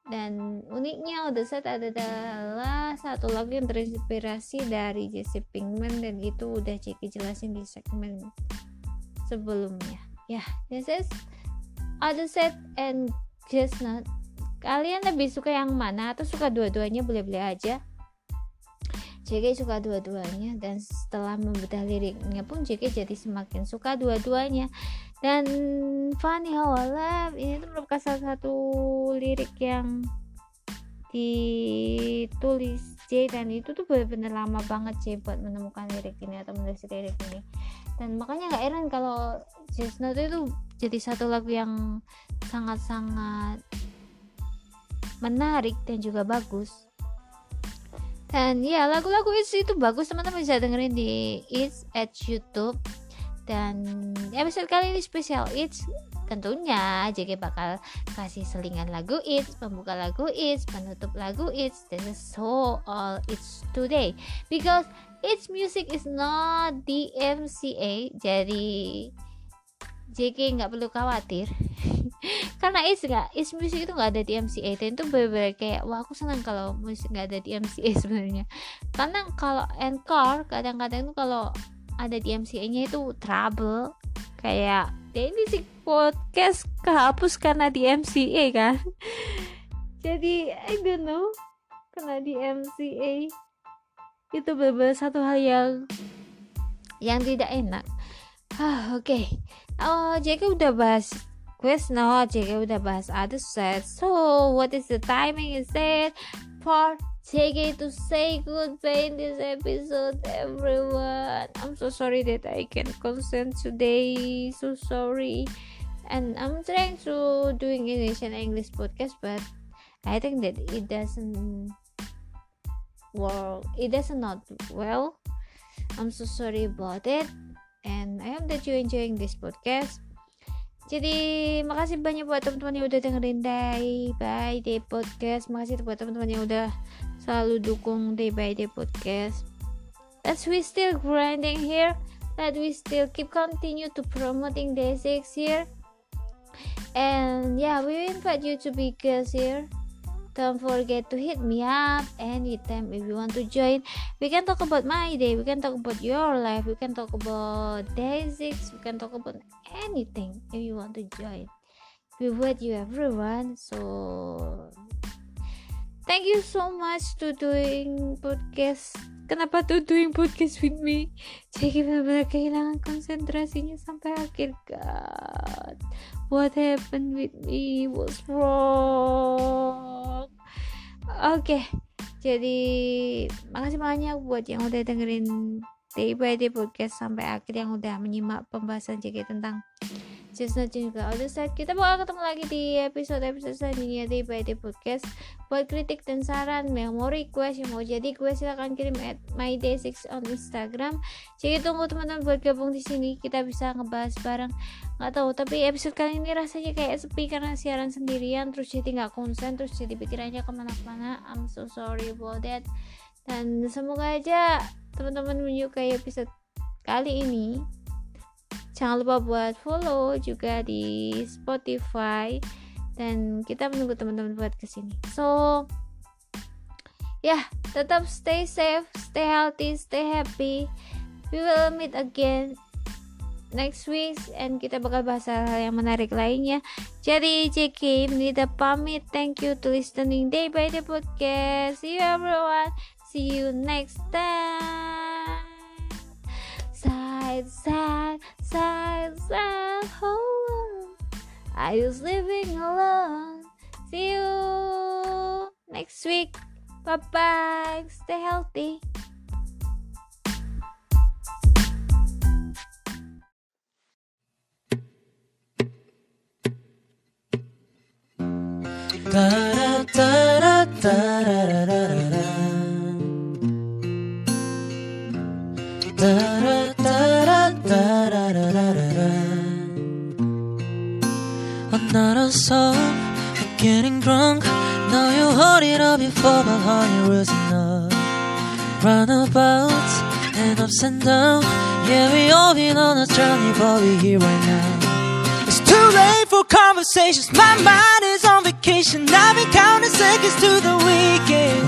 Dan uniknya other side adalah satu lagu yang terinspirasi dari Jesse Pinkman, dan itu udah Jiki jelasin di segmen sebelumnya. Ya, yeah, this is Other Side and Just Not. Kalian lebih suka yang mana? Atau suka dua-duanya? Boleh-boleh aja. J K suka dua-duanya, dan setelah membedah liriknya pun J K jadi semakin suka dua-duanya. Dan Funny How I Love ini tuh merupakan salah satu lirik yang ditulis J, dan itu tuh benar-benar lama banget J buat menemukan lirik ini atau menulis lirik ini. Dan makanya nggak heran kalau Just Not itu jadi satu lagu yang sangat-sangat menarik dan juga bagus. Dan ya, lagu-lagu It's itu bagus, teman-teman bisa dengerin di It's at YouTube. Dan episode kali ini spesial It's, tentunya J K bakal kasih selingan lagu It's, pembuka lagu It's, penutup lagu It's. This is so all It's today, because It's music is not the M C A. Jadi J K nggak perlu khawatir karena It's nggak, It's music itu nggak ada di M C A. Dan itu bener-bener kayak, wah, aku senang kalau musik nggak ada di M C A sebenarnya. Karena kalau Anchor kadang-kadang tuh kalau ada di M C A-nya itu trouble, kayak ini sih podcast kehapus karena di M C A kan. Jadi I don't know, karena di M C A itu benar-benar satu hal yang yang tidak enak. Ah, oke. Okay. Oh, J K udah bahas Quest now, J K udah bahas Other Side. So, what is the timing is that for J K to say goodbye in this episode, everyone. I'm so sorry that I can't consent today. So sorry. And I'm trying to doing English and English podcast, but I think that it doesn't work. It doesn't not well. I'm so sorry about it. And I hope that you enjoying this podcast. Jadi makasih banyak buat teman-teman yang udah dengerin Day by Day podcast. Makasih buat teman-teman yang udah selalu dukung Day by Day podcast. As we still grinding here, that we still keep continue to promoting Day six here. And yeah, we invite you to be guests here. Don't forget to hit me up anytime if you want to join. We can talk about my day, we can talk about your life, we can talk about Day six, we can talk about anything if you want to join. We wait you everyone. So thank you so much to doing podcast. Kenapa to doing podcast with me? Jadi benar-benar kehilangan konsentrasinya sampai akhir. God, what happened with me? What's wrong? Oke, okay. Jadi makasih banyak buat yang udah dengerin Day by Day podcast sampai akhir, yang udah menyimak pembahasan J K tentang Just Not juga Other Side. Kita bakal ketemu lagi di episode-episode selanjutnya Day by Day podcast. Buat kritik dan saran, yang mau request, yang mau jadi gue, silahkan kirim at my day six on Instagram. Jadi tunggu teman-teman buat gabung di sini, kita bisa ngebahas bareng. Nggak tahu, tapi episode kali ini rasanya kayak sepi karena siaran sendirian, terus jadi nggak konsen, terus jadi pikirannya kemana-mana. I'm so sorry about that. Dan semoga aja teman-teman menyukai episode kali ini. Jangan lupa buat follow juga di Spotify, dan kita menunggu teman-teman buat kesini. So ya, yeah, tetap stay safe, stay healthy, stay happy. We will meet again next week, and kita bakal bahas hal-hal yang menarik lainnya. Jadi J K Nita pamit. Thank you to listening Day by Day podcast. See you everyone. See you next time. Side, side, side, side. Hold on. Are you sleeping alone? next week. Bye-bye. Stay healthy. I'm not a soul, I'm getting drunk. Now you hold it up before my heart was enough. Runabouts and ups and downs. Yeah, we all been on a journey, but we're here right now. It's too late for conversations. My mind is on vacation. I've been counting seconds to the weekend.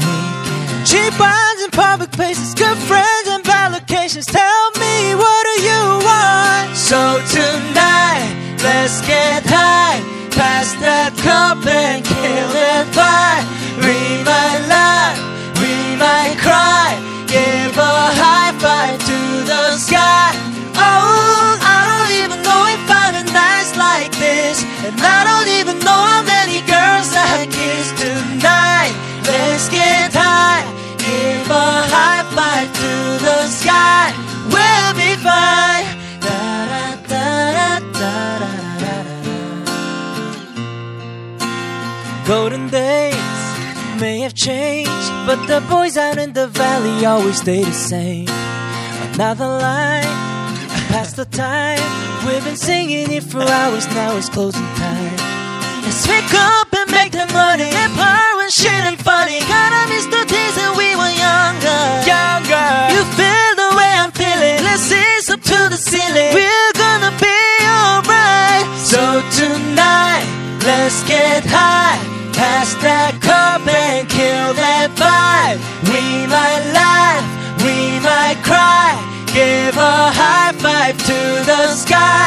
Cheap wines in public places, good friends and bad locations. Tell me, what do you want? So tonight, let's get high, pass that cup and kill it by. We might laugh, we might cry, give a high five to the sky. Oh, I don't even know if I had nights like this, and I don't even know how many girls I kissed tonight. Let's get high, give a high five to the sky. We'll be fine. Golden days may have changed, but the boys out in the valley always stay the same. Another line, past the time. We've been singing it for hours, now it's closing time. Let's pick up and make the money, empire and shit and funny. Gotta miss the days that we were younger, younger. You feel the way I'm feeling, let's ease up to the ceiling. We're gonna be alright. So tonight, let's get high, pass that cup and kill that vibe. We might laugh, we might cry, give a high five to the sky.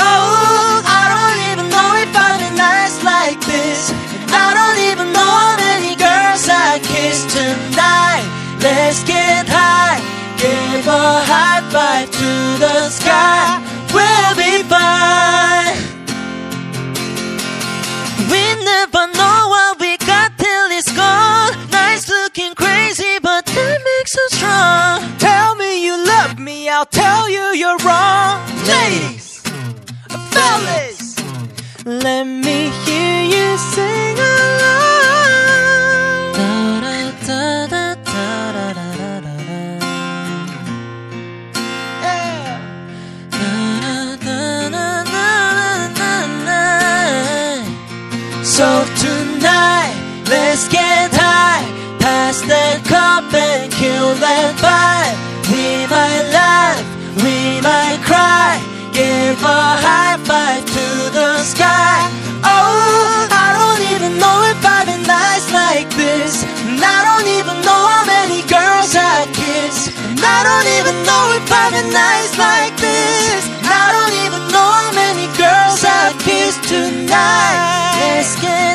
Oh, I don't even know if I've been nights like this, and I don't even know how many girls I kissed tonight. Let's get high, give a high five to the sky. We'll be fine. We never know what we got till it's gone. Nights looking crazy, but that makes us strong. Tell me you love me, I'll tell you you're wrong. Ladies, fellas, let me hear you sing along. So tonight, let's get high, pass that cup and kill that vibe. We might laugh, we might cry, give a high five to the sky. Oh, I don't even know if I've been nights like this, and I don't even know how many girls I kissed, and I don't even know if I've been nights like this, and I don't even know how many girls I kissed tonight. Let's get